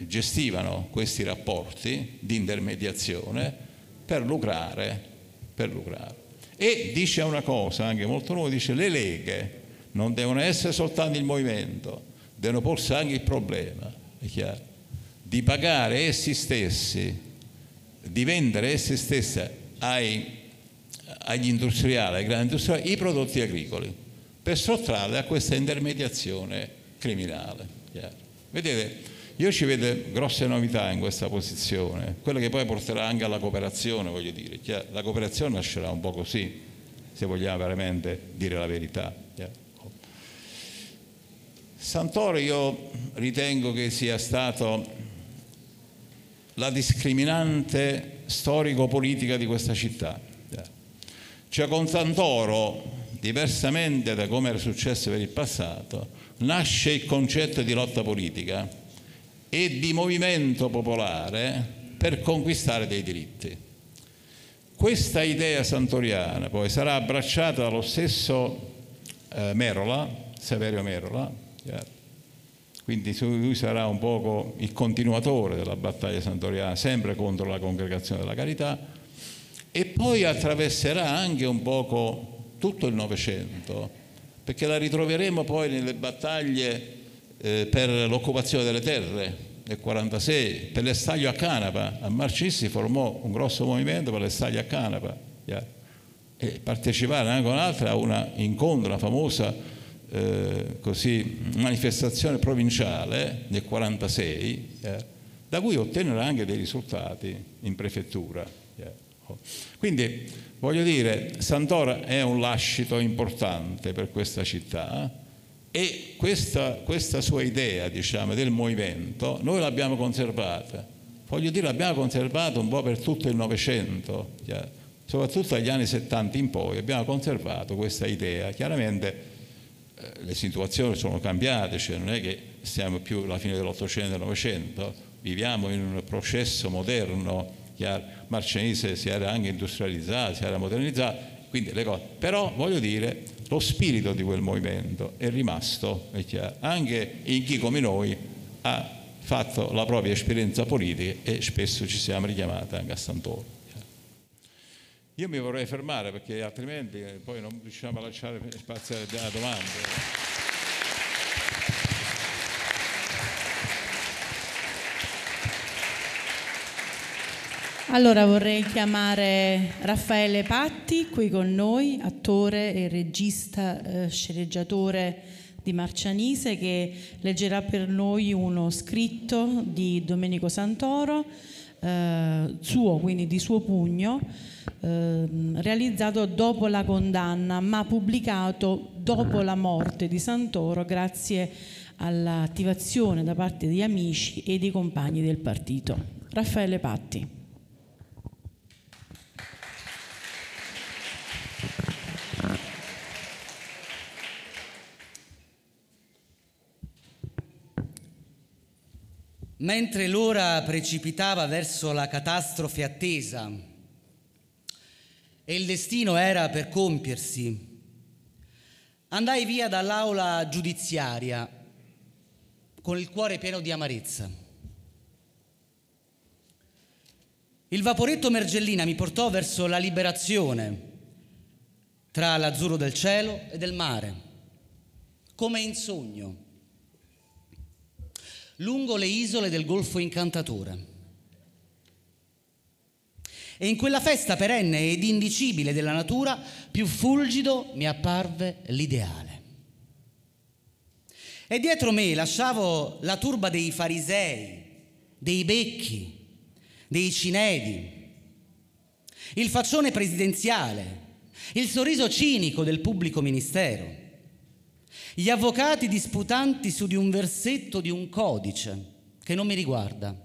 gestivano questi rapporti di intermediazione per lucrare, per lucrare. E dice una cosa anche molto nuova, dice le leghe non devono essere soltanto il movimento, devono porsi anche il problema, è chiaro, di pagare essi stessi, di vendere essi stessi ai, agli industriali, ai grandi industriali, i prodotti agricoli, per sottrarli a questa intermediazione criminale. Chiaro. Vedete, io ci vedo grosse novità in questa posizione, quella che poi porterà anche alla cooperazione, voglio dire. Chiaro. La cooperazione nascerà un po' così, se vogliamo veramente dire la verità. Chiaro. Santoro io ritengo che sia stato la discriminante storico-politica di questa città. Cioè con Santoro, diversamente da come era successo per il passato, nasce il concetto di lotta politica e di movimento popolare per conquistare dei diritti. Questa idea santoriana poi sarà abbracciata dallo stesso eh, Merola, Saverio Merola, quindi lui sarà un poco il continuatore della battaglia santoriana, sempre contro la Congregazione della Carità, e poi attraverserà anche un poco tutto il Novecento, perché la ritroveremo poi nelle battaglie eh, per l'occupazione delle terre nel quarantasei, per le staglio a canapa. A Marcissi formò un grosso movimento per le staglio a canapa, yeah. e partecipare anche un'altra a un incontro, una famosa eh, così, manifestazione provinciale nel quarantasei, yeah, da cui ottenere anche dei risultati in prefettura. Yeah. Quindi voglio dire, Santoro è un lascito importante per questa città, e questa, questa sua idea, diciamo, del movimento noi l'abbiamo conservata, voglio dire l'abbiamo conservata un po' per tutto il Novecento, soprattutto dagli anni settanta in poi abbiamo conservato questa idea. Chiaramente eh, le situazioni sono cambiate, cioè non è che siamo più alla fine dell'Ottocento e del Novecento, viviamo in un processo moderno, chiaro. Marcianise si era anche industrializzato, si era modernizzato, quindi le cose, però voglio dire lo spirito di quel movimento è rimasto, è chiaro, anche in chi come noi ha fatto la propria esperienza politica, e spesso ci siamo richiamati anche a Santoro. Io mi vorrei fermare perché altrimenti poi non riusciamo a lasciare spazio alla domanda. Allora vorrei chiamare Raffaele Patti, qui con noi, attore e regista, eh, sceneggiatore di Marcianise, che leggerà per noi uno scritto di Domenico Santoro, eh, suo, quindi di suo pugno, eh, realizzato dopo la condanna, ma pubblicato dopo la morte di Santoro, grazie all'attivazione da parte di amici e dei compagni del partito. Raffaele Patti. Mentre l'ora precipitava verso la catastrofe attesa e il destino era per compiersi, andai via dall'aula giudiziaria con il cuore pieno di amarezza. Il vaporetto Mergellina mi portò verso la liberazione tra l'azzurro del cielo e del mare, come in sogno, lungo le isole del Golfo Incantatore. E in quella festa perenne ed indicibile della natura, più fulgido mi apparve l'ideale. E dietro me lasciavo la turba dei farisei, dei becchi, dei cinedi, il faccione presidenziale, il sorriso cinico del pubblico ministero, gli avvocati disputanti su di un versetto di un codice che non mi riguarda,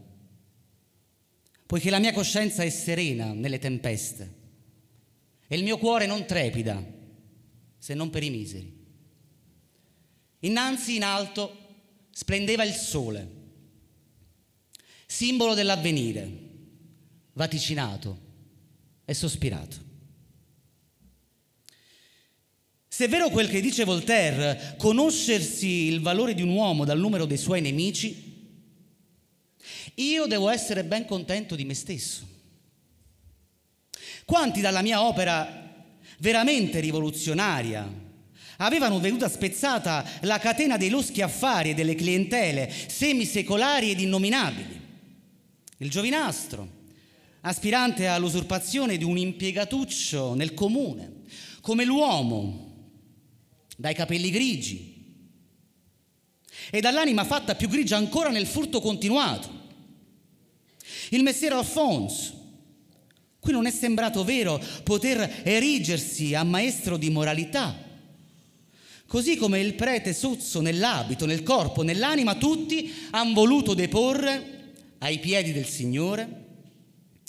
poiché la mia coscienza è serena nelle tempeste e il mio cuore non trepida, se non per i miseri. Innanzi in alto splendeva il sole, simbolo dell'avvenire, vaticinato e sospirato. Se è vero quel che dice Voltaire, conoscersi il valore di un uomo dal numero dei suoi nemici, io devo essere ben contento di me stesso. Quanti dalla mia opera veramente rivoluzionaria avevano veduta spezzata la catena dei loschi affari e delle clientele semisecolari ed innominabili. Il giovinastro, aspirante all'usurpazione di un impiegatuccio nel comune, come l'uomo, dai capelli grigi e dall'anima fatta più grigia ancora nel furto continuato. Il messere Alfonso, cui non è sembrato vero poter erigersi a maestro di moralità, così come il prete sozzo nell'abito, nel corpo, nell'anima, tutti han voluto deporre ai piedi del Signore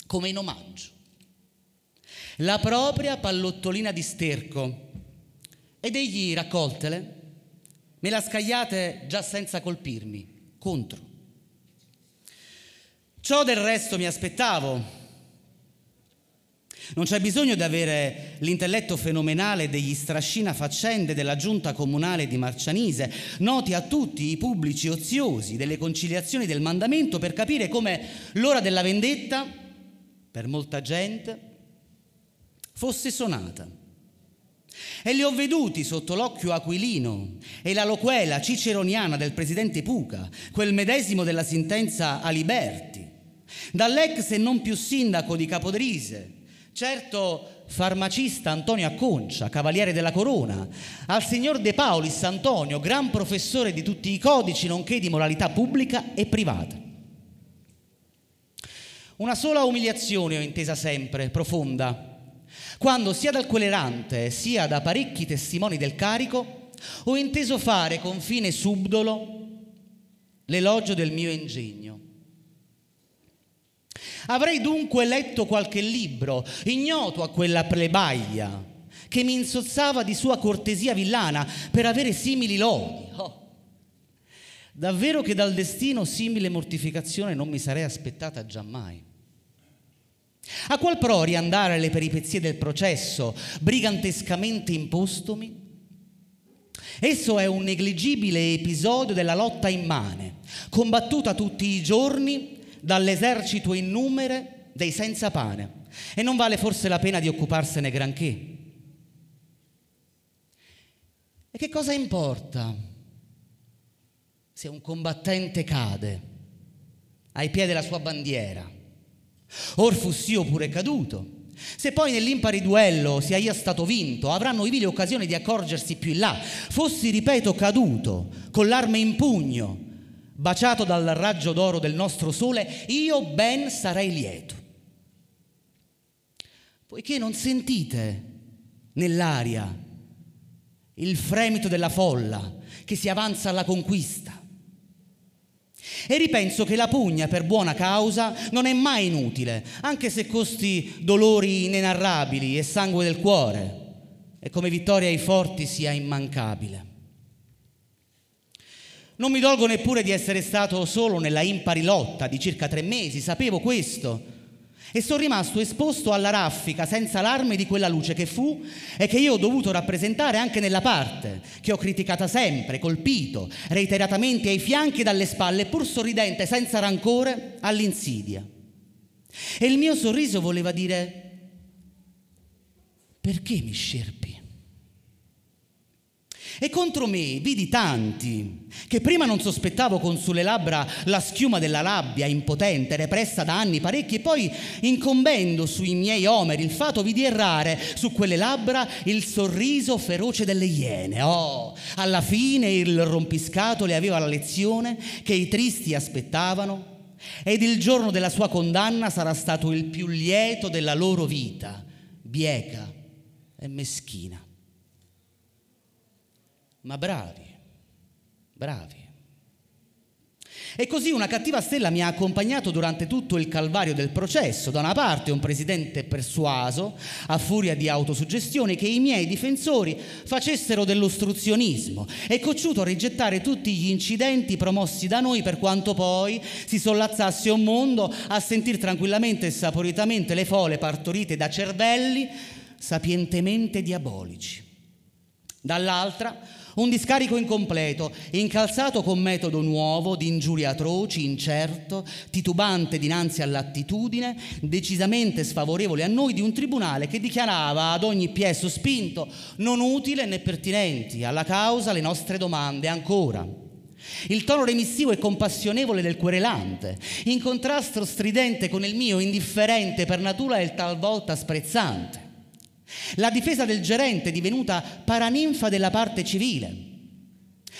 come in omaggio la propria pallottolina di sterco, ed egli, raccoltele, me la scagliate già senza colpirmi contro. Ciò del resto mi aspettavo. Non c'è bisogno di avere l'intelletto fenomenale degli strascinafaccende della giunta comunale di Marcianise, noti a tutti i pubblici oziosi delle conciliazioni del mandamento, per capire come l'ora della vendetta, per molta gente, fosse sonata. E li ho veduti sotto l'occhio aquilino e la loquela ciceroniana del presidente Puca, quel medesimo della sentenza Aliberti, dall'ex e non più sindaco di Capodrise, certo farmacista Antonio Acconcia, cavaliere della corona, al signor De Paulis Antonio, gran professore di tutti i codici, nonché di moralità pubblica e privata. Una sola umiliazione ho intesa sempre, profonda, quando sia dal quelerante sia da parecchi testimoni del carico ho inteso fare con fine subdolo l'elogio del mio ingegno. Avrei dunque letto qualche libro, ignoto a quella plebaia, che mi insozzava di sua cortesia villana per avere simili lodi. Oh. Davvero che dal destino simile mortificazione non mi sarei aspettata giammai. A qual pro riandare alle peripezie del processo, brigantescamente impostomi? Esso è un negligibile episodio della lotta immane, combattuta tutti i giorni dall'esercito innumere dei senza pane, e non vale forse la pena di occuparsene granché. E che cosa importa se un combattente cade ai piedi della sua bandiera, or fuss'io pure caduto, se poi nell'impari duello sia io stato vinto, avranno i vili occasione di accorgersi più in là. Fossi, ripeto, caduto, con l'arma in pugno, baciato dal raggio d'oro del nostro sole, io ben sarei lieto. Poiché non sentite nell'aria il fremito della folla che si avanza alla conquista. E ripenso che la pugna per buona causa non è mai inutile, anche se costi dolori inenarrabili e sangue del cuore, e come vittoria ai forti sia immancabile. Non mi dolgo neppure di essere stato solo nella impari lotta di circa tre mesi, sapevo questo, e sono rimasto esposto alla raffica senza l'arme di quella luce che fu e che io ho dovuto rappresentare anche nella parte che ho criticata sempre, colpito reiteratamente ai fianchi e dalle spalle, pur sorridente senza rancore all'insidia. E il mio sorriso voleva dire: perché mi scerpi? E contro me vidi tanti che prima non sospettavo con sulle labbra la schiuma della rabbia impotente repressa da anni parecchi, e poi, incombendo sui miei omeri il fato, vidi errare su quelle labbra il sorriso feroce delle iene. Oh, alla fine il rompiscatole aveva la lezione che i tristi aspettavano, ed il giorno della sua condanna sarà stato il più lieto della loro vita, bieca e meschina. Ma bravi, bravi. E così una cattiva stella mi ha accompagnato durante tutto il calvario del processo. Da una parte un presidente persuaso, a furia di autosuggestione, che i miei difensori facessero dell'ostruzionismo, e cocciuto a rigettare tutti gli incidenti promossi da noi, per quanto poi si sollazzasse un mondo a sentir tranquillamente e saporitamente le fole partorite da cervelli sapientemente diabolici. Dall'altra un discarico incompleto, incalzato con metodo nuovo di ingiurie atroci, incerto, titubante dinanzi all'attitudine decisamente sfavorevole a noi di un tribunale che dichiarava ad ogni piè sospinto non utile né pertinenti alla causa le nostre domande. Ancora il tono remissivo e compassionevole del querelante, in contrasto stridente con il mio indifferente per natura e talvolta sprezzante. La difesa del gerente, divenuta paraninfa della parte civile,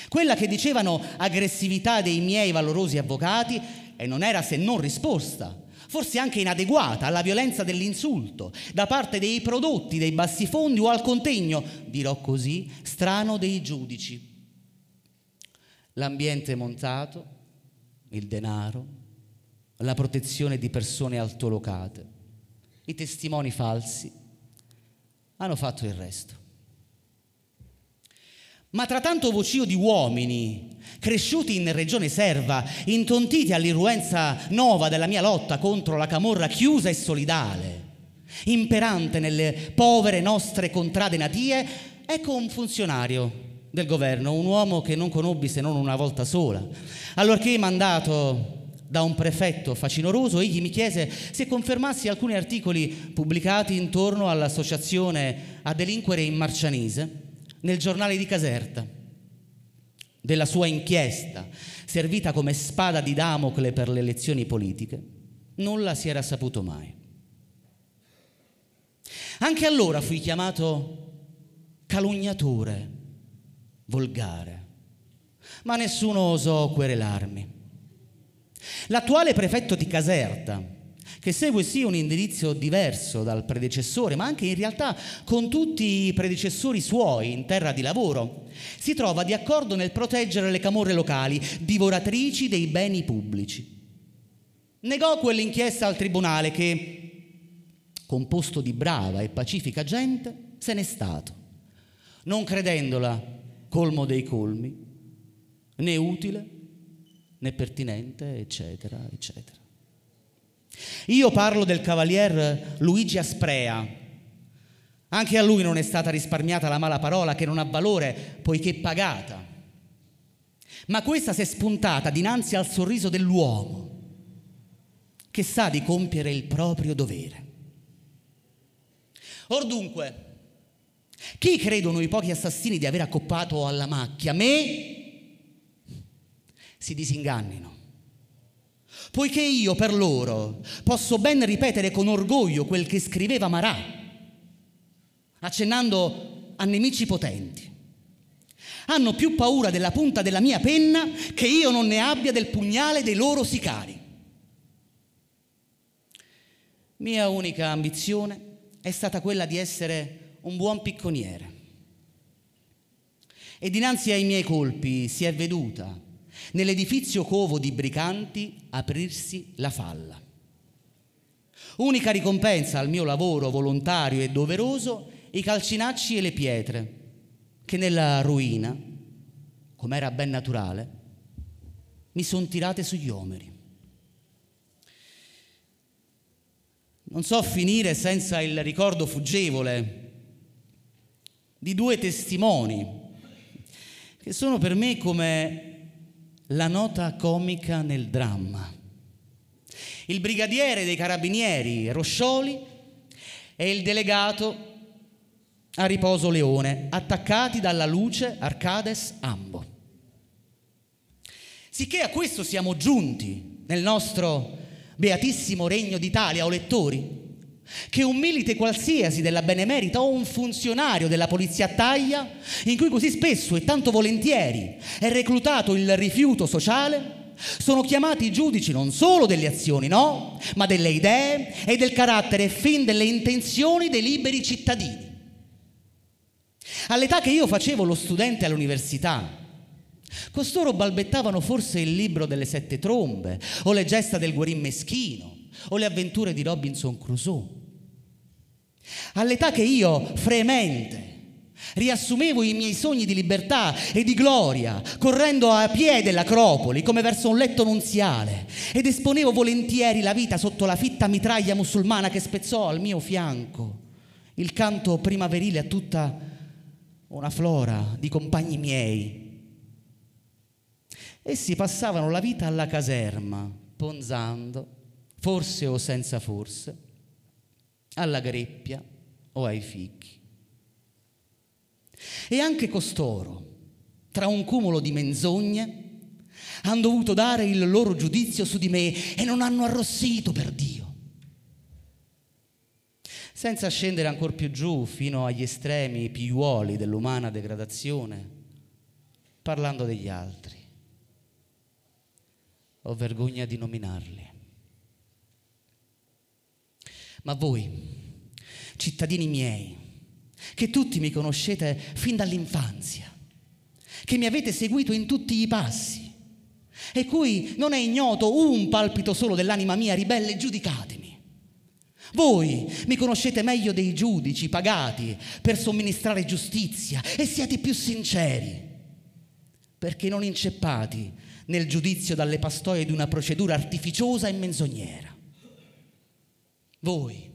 quella che dicevano aggressività dei miei valorosi avvocati, e non era se non risposta, forse anche inadeguata, alla violenza dell'insulto da parte dei prodotti dei bassifondi, o al contegno, dirò così, strano dei giudici. L'ambiente montato, il denaro, la protezione di persone altolocate, i testimoni falsi hanno fatto il resto. Ma tra tanto vocio di uomini cresciuti in regione serva, intontiti all'irruenza nova della mia lotta contro la camorra chiusa e solidale, imperante nelle povere nostre contrade natie, ecco un funzionario del governo, un uomo che non conobbi se non una volta sola, allorché mandato da un prefetto facinoroso, egli mi chiese se confermassi alcuni articoli pubblicati intorno all'associazione a delinquere in Marcianise nel giornale di Caserta, della sua inchiesta servita come spada di Damocle per le elezioni politiche. Nulla si era saputo mai. Anche allora fui chiamato calunniatore, volgare, ma nessuno osò querelarmi. L'attuale prefetto di Caserta, che segue sì un indirizzo diverso dal predecessore, ma anche in realtà con tutti i predecessori suoi in terra di lavoro, si trova di accordo nel proteggere le camorre locali, divoratrici dei beni pubblici. Negò quell'inchiesta al tribunale che, composto di brava e pacifica gente, se n'è stato, non credendola colmo dei colmi, né utile, né pertinente, eccetera, eccetera. Io parlo del cavalier Luigi Asprea. Anche a lui non è stata risparmiata la mala parola, che non ha valore poiché pagata, ma questa si è spuntata dinanzi al sorriso dell'uomo che sa di compiere il proprio dovere. Or dunque, chi credono i pochi assassini di aver accoppato alla macchia me, si disingannino, poiché io per loro posso ben ripetere con orgoglio quel che scriveva Marà, accennando a nemici potenti. Hanno più paura della punta della mia penna che io non ne abbia del pugnale dei loro sicari. Mia unica ambizione è stata quella di essere un buon picconiere, e dinanzi ai miei colpi si è veduta nell'edifizio covo di Bricanti aprirsi la falla. Unica ricompensa al mio lavoro volontario e doveroso, i calcinacci e le pietre, che nella ruina, come era ben naturale, mi son tirate sugli omeri. Non so finire senza il ricordo fuggevole di due testimoni che sono per me come la nota comica nel dramma: il brigadiere dei carabinieri Roscioli e il delegato a riposo Leone, attaccati dalla Luce Arcades Ambo. Sicché a questo siamo giunti nel nostro beatissimo Regno d'Italia, o lettori, che un milite qualsiasi della benemerita o un funzionario della polizia a taglia, in cui così spesso e tanto volentieri è reclutato il rifiuto sociale, sono chiamati giudici non solo delle azioni, no, ma delle idee e del carattere e fin delle intenzioni dei liberi cittadini. All'età che io facevo lo studente all'università, costoro balbettavano forse il libro delle sette trombe, o le gesta del Guerin Meschino, o le avventure di Robinson Crusoe. All'età che io, fremente, riassumevo i miei sogni di libertà e di gloria, correndo a piedi l'Acropoli come verso un letto nuziale, ed esponevo volentieri la vita sotto la fitta mitraglia musulmana che spezzò al mio fianco il canto primaverile a tutta una flora di compagni miei. Essi passavano la vita alla caserma, ponzando, forse o senza forse, alla greppia o ai fichi. E anche costoro, tra un cumulo di menzogne, hanno dovuto dare il loro giudizio su di me e non hanno arrossito, per Dio. Senza scendere ancor più giù fino agli estremi piuoli dell'umana degradazione, parlando degli altri, ho vergogna di nominarli. Ma voi, cittadini miei, che tutti mi conoscete fin dall'infanzia, che mi avete seguito in tutti i passi, e cui non è ignoto un palpito solo dell'anima mia ribelle, giudicatemi. Voi mi conoscete meglio dei giudici pagati per somministrare giustizia, e siete più sinceri, perché non inceppati nel giudizio dalle pastoie di una procedura artificiosa e menzognera. Voi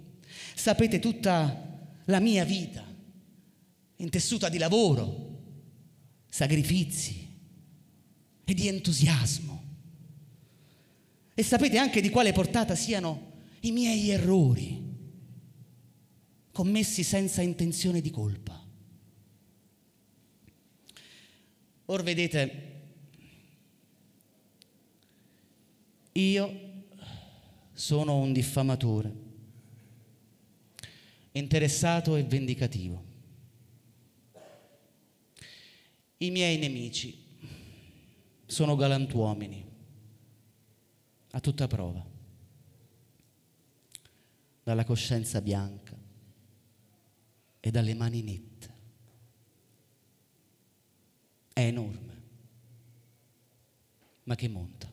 sapete tutta la mia vita, intessuta di lavoro, sacrifici e di entusiasmo. E sapete anche di quale portata siano i miei errori, commessi senza intenzione di colpa. Or vedete, io sono un diffamatore, interessato e vendicativo. I miei nemici sono galantuomini, a tutta prova, dalla coscienza bianca e dalle mani nette. È enorme, ma che monta.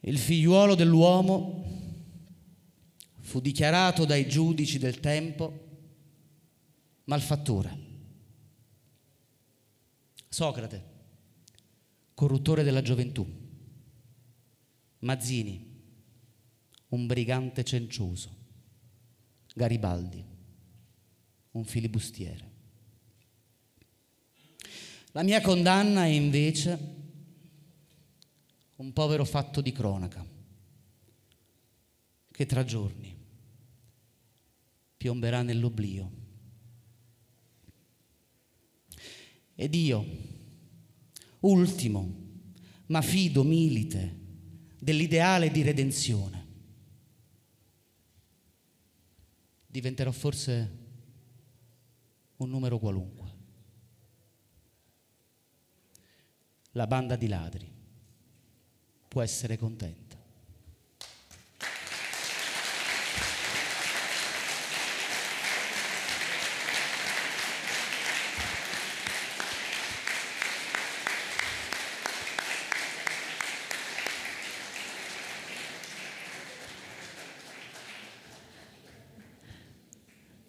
Il figliuolo dell'uomo fu dichiarato dai giudici del tempo malfattore. Socrate, corruttore della gioventù. Mazzini, un brigante cencioso. Garibaldi, un filibustiere. La mia condanna è invece un povero fatto di cronaca che tra giorni piomberà nell'oblio. Ed io, ultimo, ma fido milite dell'ideale di redenzione, diventerò forse un numero qualunque. La banda di ladri può essere contenta.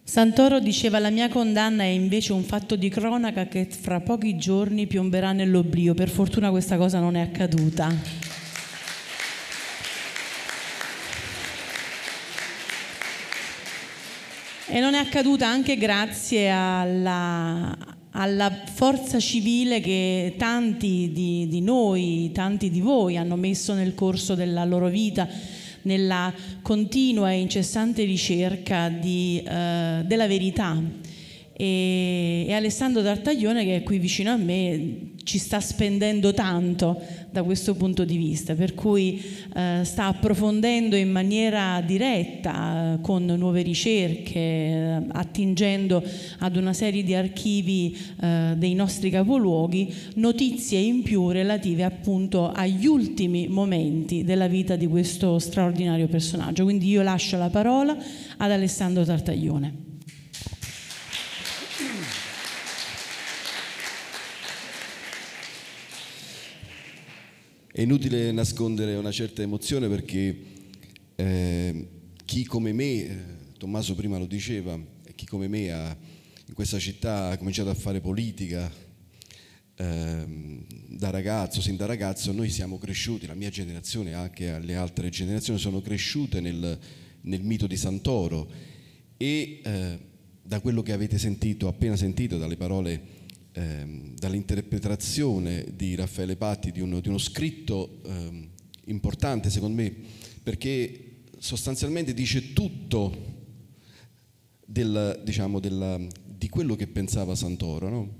Santoro diceva: la mia condanna è invece un fatto di cronaca che fra pochi giorni piomberà nell'oblio. Per fortuna questa cosa non è accaduta. E non è accaduta anche grazie alla, alla forza civile che tanti di, di noi, tanti di voi hanno messo nel corso della loro vita, nella continua e incessante ricerca di, eh, della verità. E, e Alessandro Tartaglione, che è qui vicino a me, ci sta spendendo tanto da questo punto di vista, per cui eh, sta approfondendo in maniera diretta, eh, con nuove ricerche, eh, attingendo ad una serie di archivi eh, dei nostri capoluoghi, notizie in più relative appunto agli ultimi momenti della vita di questo straordinario personaggio. Quindi io lascio la parola ad Alessandro Tartaglione. È inutile nascondere una certa emozione perché eh, chi come me, Tommaso prima lo diceva, chi come me ha, in questa città ha cominciato a fare politica eh, da ragazzo, sin da ragazzo, noi siamo cresciuti, la mia generazione e anche le altre generazioni sono cresciute nel, nel mito di Santoro e eh, da quello che avete sentito, appena sentito, dalle parole dall'interpretazione di Raffaele Patti di uno, di uno scritto eh, importante secondo me, perché sostanzialmente dice tutto del, diciamo, della, di quello che pensava Santoro, no?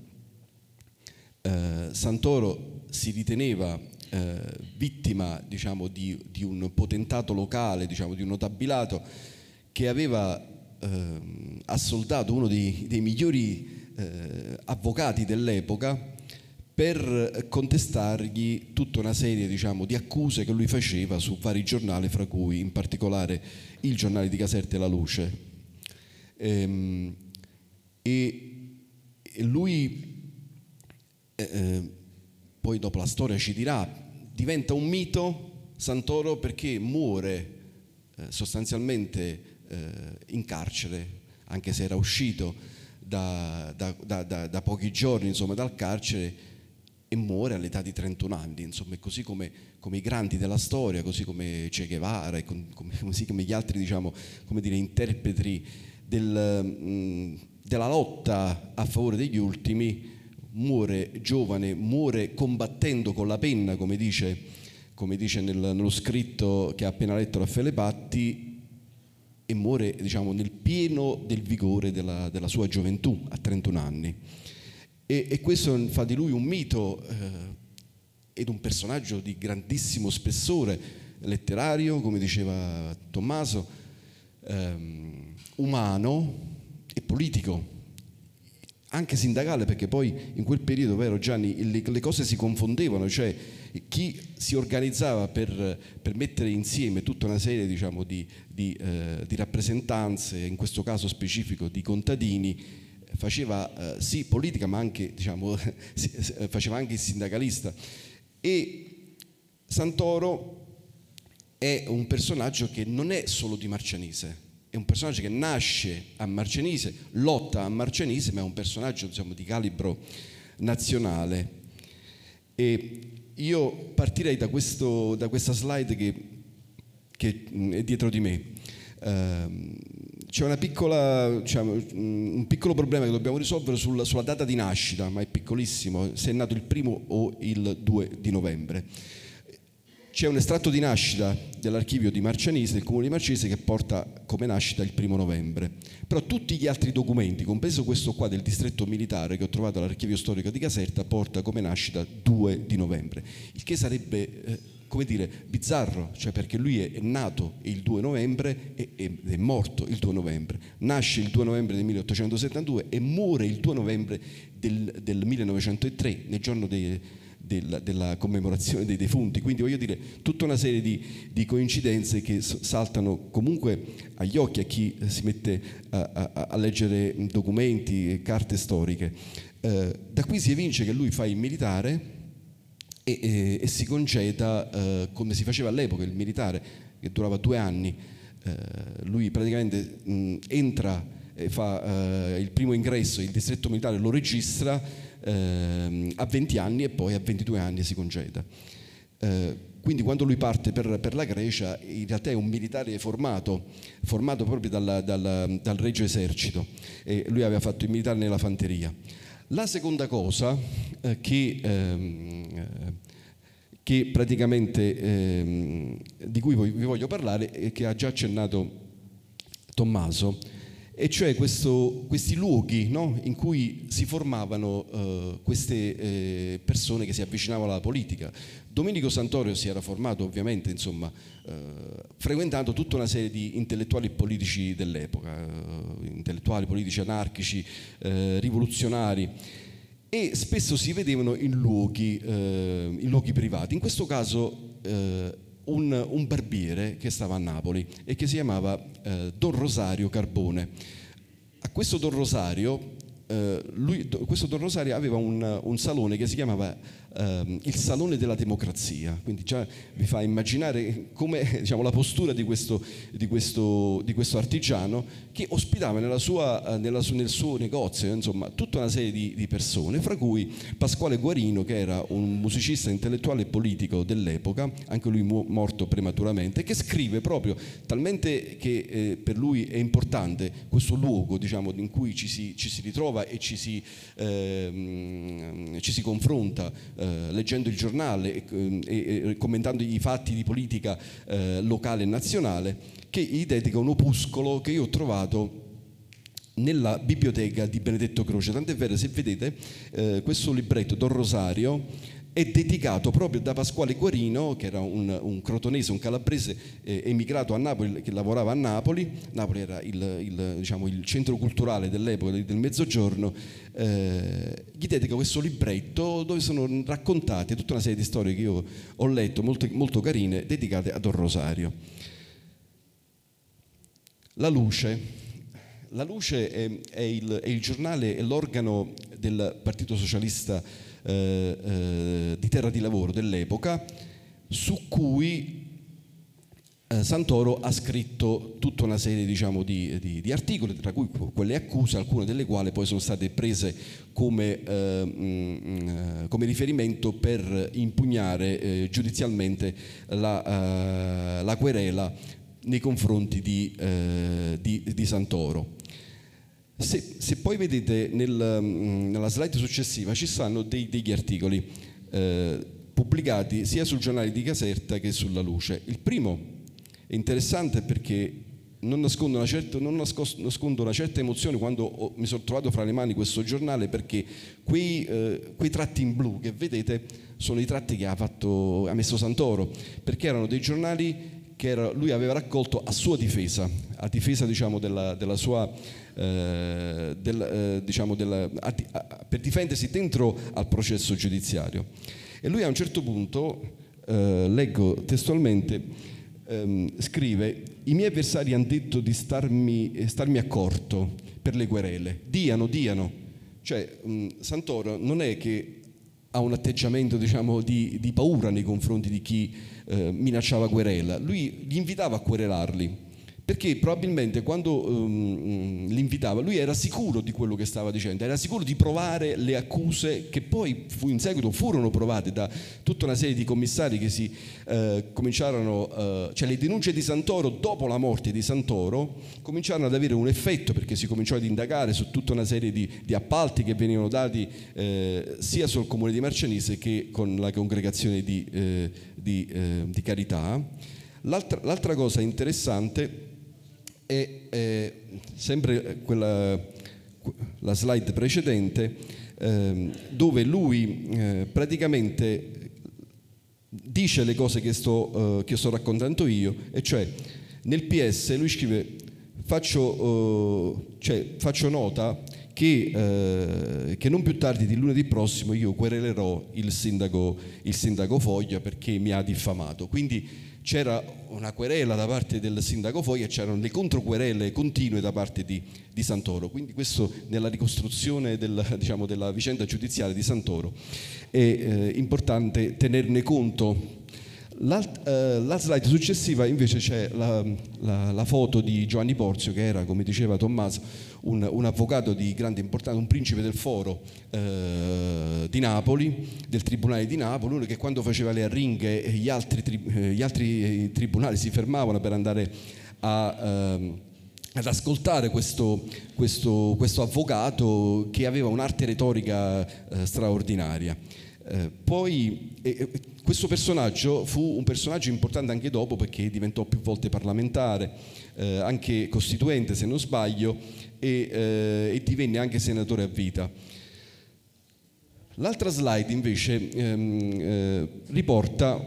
eh, Santoro si riteneva eh, vittima, diciamo, di, di un potentato locale, diciamo, di un notabilato che aveva eh, assoldato uno dei, dei migliori Eh, avvocati dell'epoca per contestargli tutta una serie, diciamo, di accuse che lui faceva su vari giornali, fra cui in particolare il giornale di Caserta e La Luce. Ehm, e, e lui eh, poi dopo la storia ci dirà, diventa un mito Santoro perché muore eh, sostanzialmente eh, in carcere, anche se era uscito Da, da, da, da pochi giorni, insomma, dal carcere, e muore all'età di trentuno anni, insomma, così come, come i grandi della storia, così come Che Guevara e con, come, così come gli altri, diciamo, come dire, interpreti del, mh, della lotta a favore degli ultimi, muore giovane, muore combattendo con la penna, come dice, come dice nel, nello scritto che ha appena letto Raffaele Patti, e muore, diciamo, nel pieno del vigore della, della sua gioventù, a trentuno anni. E, e questo fa di lui un mito eh, ed un personaggio di grandissimo spessore letterario, come diceva Tommaso, ehm, umano e politico, anche sindacale, perché poi in quel periodo, vero Gianni, le, le cose si confondevano, cioè chi si organizzava per, per mettere insieme tutta una serie, diciamo, di, di, eh, di rappresentanze, in questo caso specifico di contadini, faceva eh, sì politica, ma anche, diciamo, faceva anche il sindacalista. E Santoro è un personaggio che non è solo di Marcianise, è un personaggio che nasce a Marcianise, lotta a Marcianise, ma è un personaggio, diciamo, di calibro nazionale. E io partirei da, questo, da questa slide che, che è dietro di me. Ehm, C'è una piccola, diciamo, un piccolo problema che dobbiamo risolvere sulla, sulla data di nascita, ma è piccolissimo, se è nato il primo o il due di novembre. C'è un estratto di nascita dell'archivio di Marcianise, del comune di Marcianise, che porta come nascita il primo novembre. Però tutti gli altri documenti, compreso questo qua del distretto militare che ho trovato all'archivio storico di Caserta, porta come nascita due di novembre, il che sarebbe... Eh, come dire, bizzarro, cioè perché lui è nato il due novembre e è morto il due novembre, nasce il due novembre del milleottocentosettantadue e muore il due novembre del, del millenovecentotre, nel giorno de, de, della commemorazione dei defunti. Quindi voglio dire, tutta una serie di, di coincidenze che saltano comunque agli occhi a chi si mette a, a, a leggere documenti e carte storiche. Eh, da qui si evince che lui fa il militare E, e, e si congeda eh, come si faceva all'epoca, il militare, che durava due anni. Eh, lui praticamente mh, entra e fa eh, il primo ingresso, il distretto militare lo registra eh, a venti anni e poi a ventidue anni si congeda. Eh, quindi quando lui parte per, per la Grecia, in realtà è un militare formato, formato proprio dalla, dalla, dal Regio Esercito, e lui aveva fatto il militare nella fanteria. La seconda cosa eh, che, ehm, che praticamente ehm, di cui vi voglio parlare e che ha già accennato Tommaso, e cioè questo, questi luoghi, no, in cui si formavano eh, queste eh, persone che si avvicinavano alla politica. Domenico Santoro si era formato ovviamente, insomma, eh, frequentando tutta una serie di intellettuali politici dell'epoca, eh, intellettuali, politici, anarchici, eh, rivoluzionari, e spesso si vedevano in luoghi, eh, in luoghi privati. In questo caso eh, un, un barbiere che stava a Napoli e che si chiamava eh, Don Rosario Carbone. A questo Don Rosario... Uh, lui, questo Don Rosario aveva un, un salone che si chiamava uh, il Salone della Democrazia, quindi già vi fa immaginare come, diciamo, la postura di questo, di, questo, di questo artigiano che ospitava nella sua, uh, nella su, nel suo negozio, insomma, tutta una serie di, di persone, fra cui Pasquale Guarino, che era un musicista, intellettuale e politico dell'epoca, anche lui mu- morto prematuramente, che scrive proprio talmente che eh, per lui è importante questo luogo, diciamo, in cui ci si, ci si ritrova e ci si, ehm, ci si confronta eh, leggendo il giornale e, e, e commentando i fatti di politica eh, locale e nazionale, che gli dedica un opuscolo che io ho trovato nella biblioteca di Benedetto Croce. Tant'è vero, se vedete, eh, questo libretto Don Rosario è dedicato proprio da Pasquale Guarino, che era un, un crotonese, un calabrese eh, emigrato a Napoli, che lavorava a Napoli. Napoli era il, il, diciamo, il centro culturale dell'epoca, del Mezzogiorno. Eh, gli dedico questo libretto dove sono raccontate tutta una serie di storie che io ho letto, molto, molto carine, dedicate a Don Rosario. La Luce. La Luce è, è, il, è il giornale, è l'organo del Partito Socialista Eh, eh, di Terra di Lavoro dell'epoca, su cui eh, Santoro ha scritto tutta una serie, diciamo, di, di, di articoli, tra cui quelle accuse, alcune delle quali poi sono state prese come, eh, mh, come riferimento per impugnare eh, giudizialmente la, eh, la querela nei confronti di, eh, di, di Santoro. Se, se poi vedete nel, nella slide successiva ci stanno dei, degli articoli eh, pubblicati sia sul giornale di Caserta che sulla Luce. Il primo è interessante perché non nascondo una certa, non nascondo una certa emozione quando ho, mi sono trovato fra le mani questo giornale, perché quei, eh, quei tratti in blu che vedete sono i tratti che ha, fatto, ha messo Santoro, perché erano dei giornali che era, lui aveva raccolto a sua difesa, a difesa diciamo della, della sua eh, del, eh, diciamo della, a, a, per difendersi dentro al processo giudiziario. E lui a un certo punto, eh, leggo testualmente, ehm, scrive: i miei avversari hanno detto di starmi, starmi accorto per le querele, diano, diano. Cioè mh, Santoro non è che ha un atteggiamento diciamo di, di paura nei confronti di chi eh, minacciava querela, lui li invitava a querelarli, perché probabilmente quando um, li invitava lui era sicuro di quello che stava dicendo, era sicuro di provare le accuse che poi fu, in seguito furono provate da tutta una serie di commissari che si eh, cominciarono, eh, cioè le denunce di Santoro dopo la morte di Santoro cominciarono ad avere un effetto, perché si cominciò ad indagare su tutta una serie di, di appalti che venivano dati eh, sia sul comune di Marcianise che con la congregazione di, eh, di, eh, di Carità. L'altra, l'altra cosa interessante E, eh, sempre quella, la slide precedente eh, dove lui eh, praticamente dice le cose che sto, eh, che sto raccontando io, e cioè nel P S lui scrive: faccio, eh, cioè, faccio nota che, eh, che non più tardi di lunedì prossimo io querelerò il sindaco, il sindaco Foglia perché mi ha diffamato. Quindi c'era una querela da parte del sindaco Foglia e c'erano le controquerele continue da parte di, di Santoro. Quindi questo nella ricostruzione del, diciamo, della vicenda giudiziaria di Santoro è eh, importante tenerne conto. L'alt, eh, la slide successiva invece c'è la, la, la foto di Giovanni Porzio, che era, come diceva Tommaso, un, un avvocato di grande importanza, un principe del foro eh, di Napoli, del tribunale di Napoli, uno che quando faceva le arringhe gli altri, tri, gli altri tribunali si fermavano per andare a... Ehm, ad ascoltare questo, questo, questo avvocato che aveva un'arte retorica eh, straordinaria. Eh, poi eh, questo personaggio fu un personaggio importante anche dopo, perché diventò più volte parlamentare, eh, anche costituente se non sbaglio, e, eh, e divenne anche senatore a vita. L'altra slide invece ehm, eh, riporta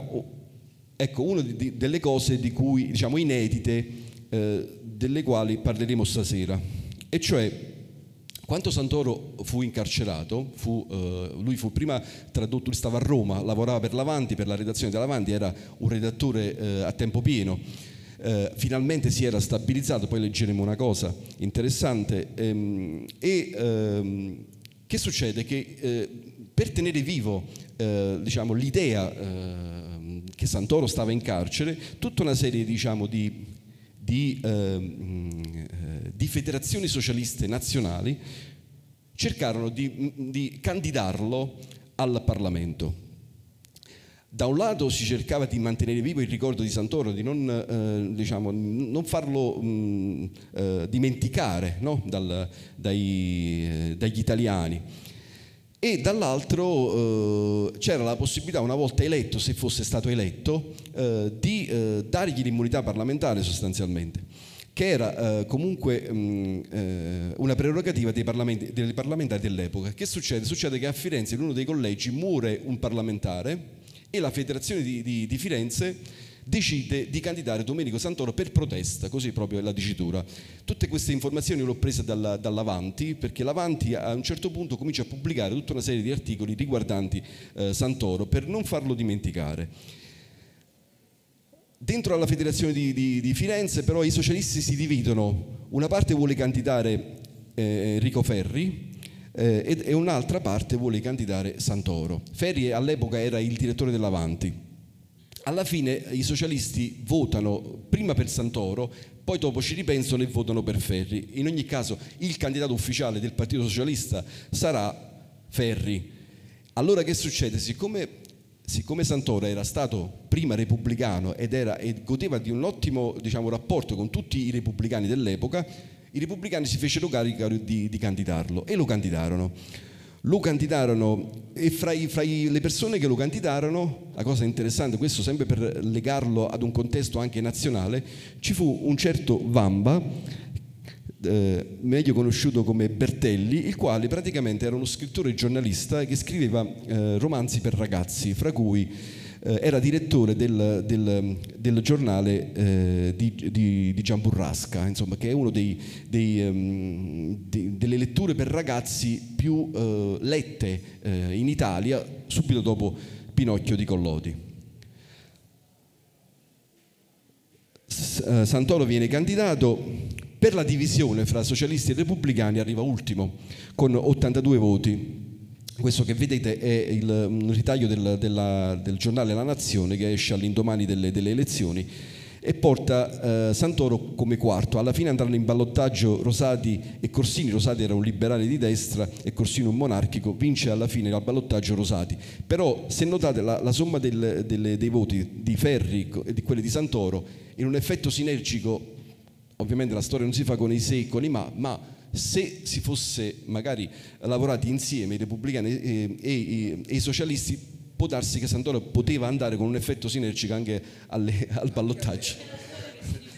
ecco, una di, delle cose di cui, diciamo, inedite, eh, delle quali parleremo stasera, e cioè quando Santoro fu incarcerato, fu, eh, lui fu prima tradotto, lui stava a Roma, lavorava per l'Avanti, per la redazione dell'Avanti, era un redattore eh, a tempo pieno, eh, finalmente si era stabilizzato, poi leggeremo una cosa interessante, ehm, e ehm, che succede? Che eh, per tenere vivo eh, diciamo, l'idea eh, che Santoro stava in carcere, tutta una serie diciamo, di Di, eh, di federazioni socialiste nazionali cercarono di, di candidarlo al Parlamento. Da un lato si cercava di mantenere vivo il ricordo di Santoro, di non, eh, diciamo, non farlo mh, eh, dimenticare, no? Dal, dai, eh, dagli italiani, e dall'altro eh, c'era la possibilità, una volta eletto, se fosse stato eletto, eh, di eh, dargli l'immunità parlamentare sostanzialmente, che era eh, comunque mh, eh, una prerogativa dei, dei parlamentari dell'epoca. Che succede? Succede che a Firenze, in uno dei collegi, muore un parlamentare e la federazione di, di, di Firenze decide di candidare Domenico Santoro per protesta, così proprio è la dicitura. Tutte queste informazioni le ho prese dalla, dall'Avanti, perché l'Avanti a un certo punto comincia a pubblicare tutta una serie di articoli riguardanti eh, Santoro per non farlo dimenticare. Dentro alla federazione di, di, di Firenze però i socialisti si dividono, una parte vuole candidare eh, Enrico Ferri eh, e, e un'altra parte vuole candidare Santoro. Ferri all'epoca era il direttore dell'Avanti. Alla fine i socialisti votano prima per Santoro, poi dopo ci ripensano e votano per Ferri. In ogni caso il candidato ufficiale del Partito Socialista sarà Ferri. Allora che succede? Siccome, siccome Santoro era stato prima repubblicano ed era, e godeva di un ottimo diciamo, rapporto con tutti i repubblicani dell'epoca, I repubblicani si fecero carico di, di candidarlo e lo candidarono. Lo candidarono e fra, i, fra i, le persone che lo candidarono, la cosa interessante, questo sempre per legarlo ad un contesto anche nazionale, ci fu un certo Vamba, eh, meglio conosciuto come Bertelli, il quale praticamente era uno scrittore giornalista che scriveva eh, romanzi per ragazzi, fra cui eh, era direttore del, del, del giornale eh, di, di, di Giamburrasca, insomma, che è uno dei, dei, um, de, delle letture per ragazzi più eh, lette eh, in Italia subito dopo Pinocchio di Collodi. S- eh, Santoro viene candidato. Per la divisione fra socialisti e repubblicani arriva ultimo con ottantadue voti. Questo che vedete è il ritaglio del, della, del giornale La Nazione, che esce all'indomani delle, delle elezioni e porta eh, Santoro come quarto. Alla fine andranno in ballottaggio Rosati e Corsini. Rosati era un liberale di destra e Corsini un monarchico. Vince alla fine al ballottaggio Rosati. Però se notate la, la somma del, delle, dei voti di Ferri e di quelli di Santoro, in un effetto sinergico, ovviamente la storia non si fa con i se e con i ma, ma se si fosse magari lavorati insieme i repubblicani e, e, e i socialisti, può darsi che Santoro poteva andare con un effetto sinergico anche alle, al ballottaggio.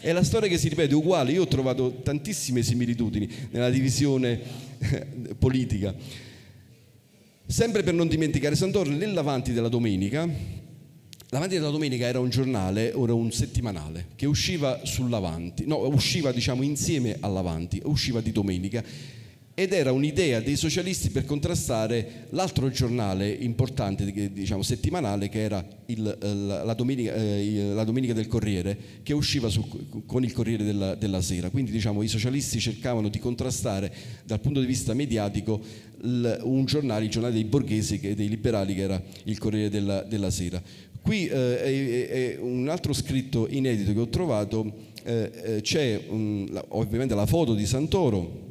È la storia che si ripete uguale, io ho trovato tantissime similitudini nella divisione politica. Sempre per non dimenticare Santoro, nell'Avanti della Domenica. L'Avanti della Domenica era un giornale, ora un settimanale, che usciva sull'Avanti, no, usciva diciamo insieme all'Avanti, usciva di domenica, ed era un'idea dei socialisti per contrastare l'altro giornale importante, diciamo settimanale, che era il, la, la, domenica, eh, la Domenica del Corriere, che usciva su, con il Corriere della, della Sera. Quindi diciamo i socialisti cercavano di contrastare dal punto di vista mediatico l, un giornale, il giornale dei borghesi e dei liberali, che era il Corriere della, della Sera. Qui eh, è, è un altro scritto inedito che ho trovato, eh, c'è um, la, ovviamente la foto di Santoro,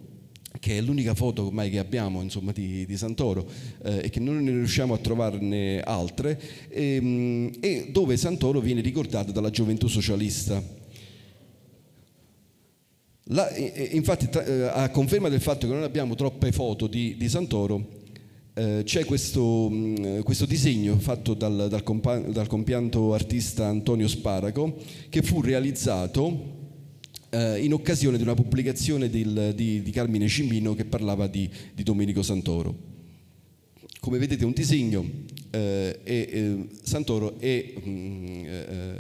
che è l'unica foto ormai che abbiamo insomma, di, di Santoro eh, e che non ne riusciamo a trovarne altre, e, e dove Santoro viene ricordato dalla Gioventù Socialista. La, e, infatti tra, a conferma del fatto che non abbiamo troppe foto di, di Santoro, c'è questo, questo disegno fatto dal, dal, compa, dal compianto artista Antonio Sparaco, che fu realizzato eh, in occasione di una pubblicazione del, di, di Carmine Cimmino che parlava di, di Domenico Santoro. Come vedete è un disegno eh, e eh, Santoro è mh,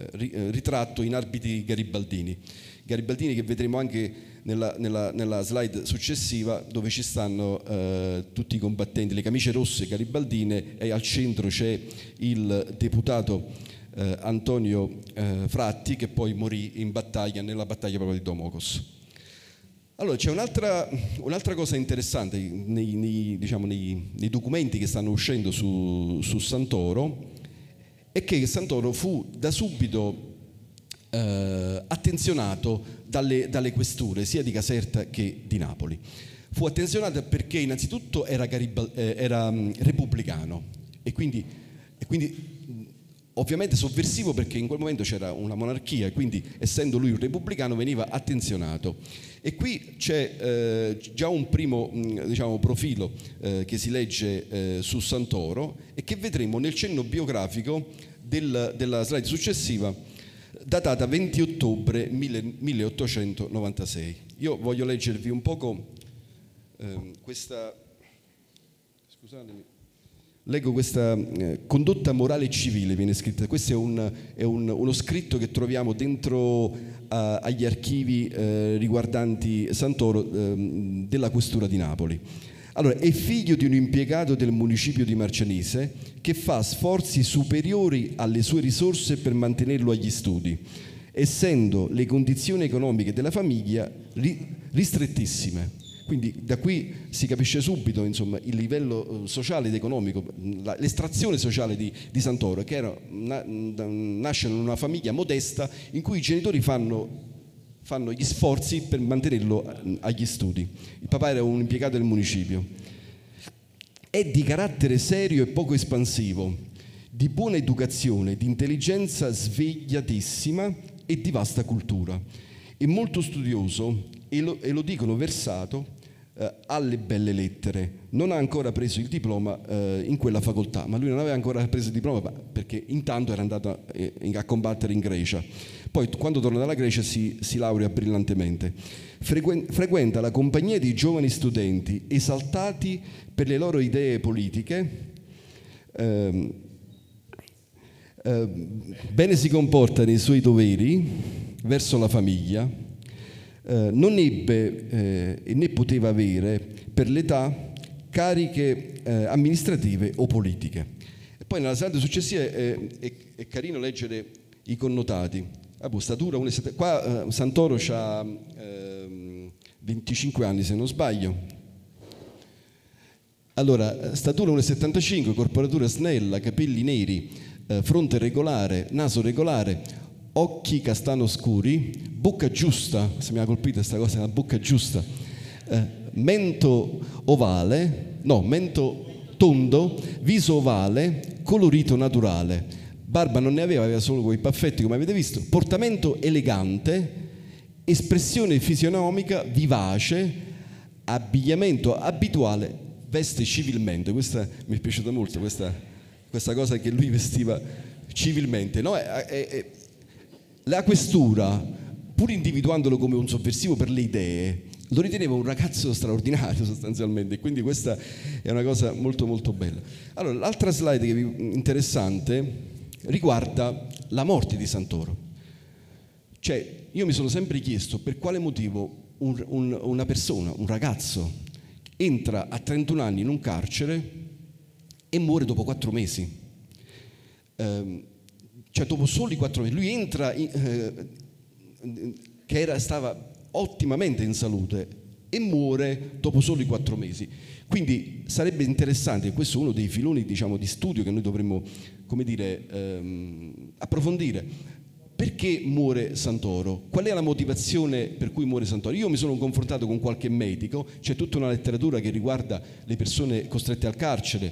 eh, ritratto in arbitri garibaldini, garibaldini che vedremo anche Nella, nella, nella slide successiva, dove ci stanno eh, tutti i combattenti, le camicie rosse garibaldine, e al centro c'è il deputato eh, Antonio eh, Fratti, che poi morì in battaglia, nella battaglia proprio di Domokos. Allora c'è un'altra, un'altra cosa interessante nei, nei, diciamo, nei, nei documenti che stanno uscendo su, su Santoro, è che Santoro fu da subito Eh, attenzionato dalle, dalle questure sia di Caserta che di Napoli. Fu attenzionato perché innanzitutto era, garibal, eh, era mh, repubblicano e quindi, e quindi ovviamente sovversivo, perché in quel momento c'era una monarchia e quindi, essendo lui un repubblicano, veniva attenzionato. E qui c'è eh, già un primo mh, diciamo, profilo eh, che si legge eh, su Santoro e che vedremo nel cenno biografico del, della slide successiva, datata venti ottobre milleottocentonovantasei. Io voglio leggervi un poco eh, questa, scusatemi, leggo questa eh, condotta morale e civile, viene scritta. Questo è, un, è un, uno scritto che troviamo dentro a, agli archivi eh, riguardanti Santoro eh, della questura di Napoli. Allora, è figlio di un impiegato del municipio di Marcianise che fa sforzi superiori alle sue risorse per mantenerlo agli studi, essendo le condizioni economiche della famiglia ristrettissime. Quindi da qui si capisce subito insomma, il livello sociale ed economico, l'estrazione sociale di, di Santoro, che era, na, nasce in una famiglia modesta in cui i genitori fanno... fanno gli sforzi per mantenerlo agli studi. Il papà era un impiegato del municipio. È di carattere serio e poco espansivo, di buona educazione, di intelligenza svegliatissima e di vasta cultura. È molto studioso e lo, e lo dicono versato eh, alle belle lettere. Non ha ancora preso il diploma eh, in quella facoltà, ma lui non aveva ancora preso il diploma perché intanto era andato eh, a combattere in Grecia. Poi quando torna dalla Grecia si, si laurea brillantemente. Frequenta la compagnia di giovani studenti esaltati per le loro idee politiche, eh, eh, bene si comporta nei suoi doveri verso la famiglia, eh, non ebbe eh, e né poteva avere per l'età cariche eh, amministrative o politiche. E poi nella serata successiva eh, è, è carino leggere i connotati. Ah, statura, qua eh, Santoro ha eh, venticinque anni se non sbaglio. Allora, statura uno e settantacinque, corporatura snella, capelli neri, eh, fronte regolare, naso regolare, occhi castano scuri, bocca giusta, se mi ha colpito questa cosa, è una bocca giusta, eh, mento ovale, no, mento tondo, viso ovale, colorito naturale. Barba non ne aveva, aveva solo quei baffetti come avete visto, portamento elegante, espressione fisionomica vivace, abbigliamento abituale, veste civilmente. Questa mi è piaciuta molto, questa, questa cosa che lui vestiva civilmente. No? È, è, è, la questura, pur individuandolo come un sovversivo per le idee, lo riteneva un ragazzo straordinario sostanzialmente, quindi questa è una cosa molto molto bella. Allora, l'altra slide che vi, interessante, riguarda la morte di Santoro. Cioè, io mi sono sempre chiesto per quale motivo un, un, una persona, un ragazzo, entra a trentuno anni in un carcere e muore dopo quattro mesi. Eh, cioè, dopo soli quattro mesi. Lui entra, in, eh, che era, stava ottimamente in salute, e muore dopo soli quattro mesi. Quindi sarebbe interessante, questo è uno dei filoni, diciamo, di studio che noi dovremmo, come dire, ehm, approfondire. Perché muore Santoro? Qual è la motivazione per cui muore Santoro? Io mi sono confrontato con qualche medico, c'è tutta una letteratura che riguarda le persone costrette al carcere,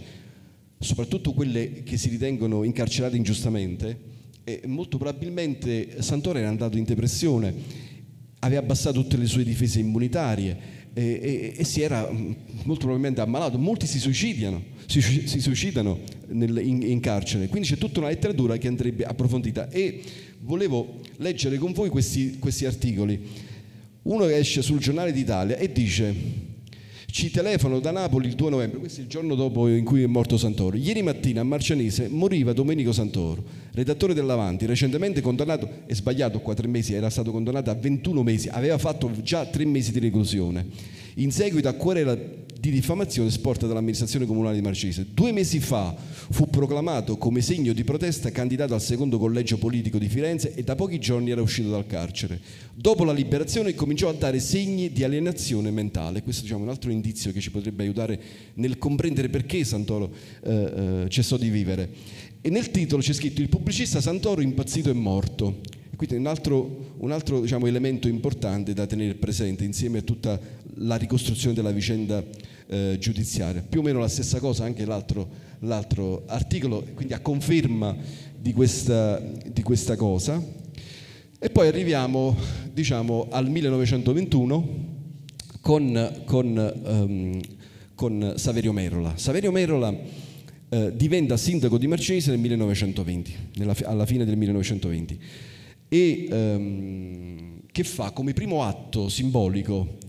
soprattutto quelle che si ritengono incarcerate ingiustamente, e molto probabilmente Santoro era andato in depressione, aveva abbassato tutte le sue difese immunitarie e, e, e si era molto probabilmente ammalato. Molti si suicidano. Si, si suicidano nel, in, in carcere, quindi c'è tutta una letteratura che andrebbe approfondita, e volevo leggere con voi questi, questi articoli. Uno che esce sul Giornale d'Italia e dice: ci telefono da Napoli il due novembre, questo è il giorno dopo in cui è morto Santoro. Ieri mattina a Marcianise moriva Domenico Santoro, redattore dell'Avanti, recentemente condannato, è sbagliato qua tre mesi, era stato condannato a ventuno mesi, aveva fatto già tre mesi di reclusione in seguito a querela di diffamazione sporta dall'amministrazione comunale di Marcianise. Due mesi fa fu proclamato come segno di protesta candidato al secondo collegio politico di Firenze e da pochi giorni era uscito dal carcere. Dopo la liberazione cominciò a dare segni di alienazione mentale. Questo, diciamo, è un altro indizio che ci potrebbe aiutare nel comprendere perché Santoro eh, cessò di vivere. E nel titolo c'è scritto: il pubblicista Santoro impazzito è morto. Quindi è un altro, un altro diciamo, elemento importante da tenere presente insieme a tutta la ricostruzione della vicenda eh, giudiziaria. Più o meno la stessa cosa anche l'altro, l'altro articolo, quindi a conferma di questa, di questa cosa. E poi arriviamo, diciamo, al millenovecentoventuno con, con, um, con Saverio Merola. Saverio Merola eh, diventa sindaco di Marcianise nel millenovecentoventi, nella, alla fine del millenovecentoventi. E ehm, che fa come primo atto simbolico,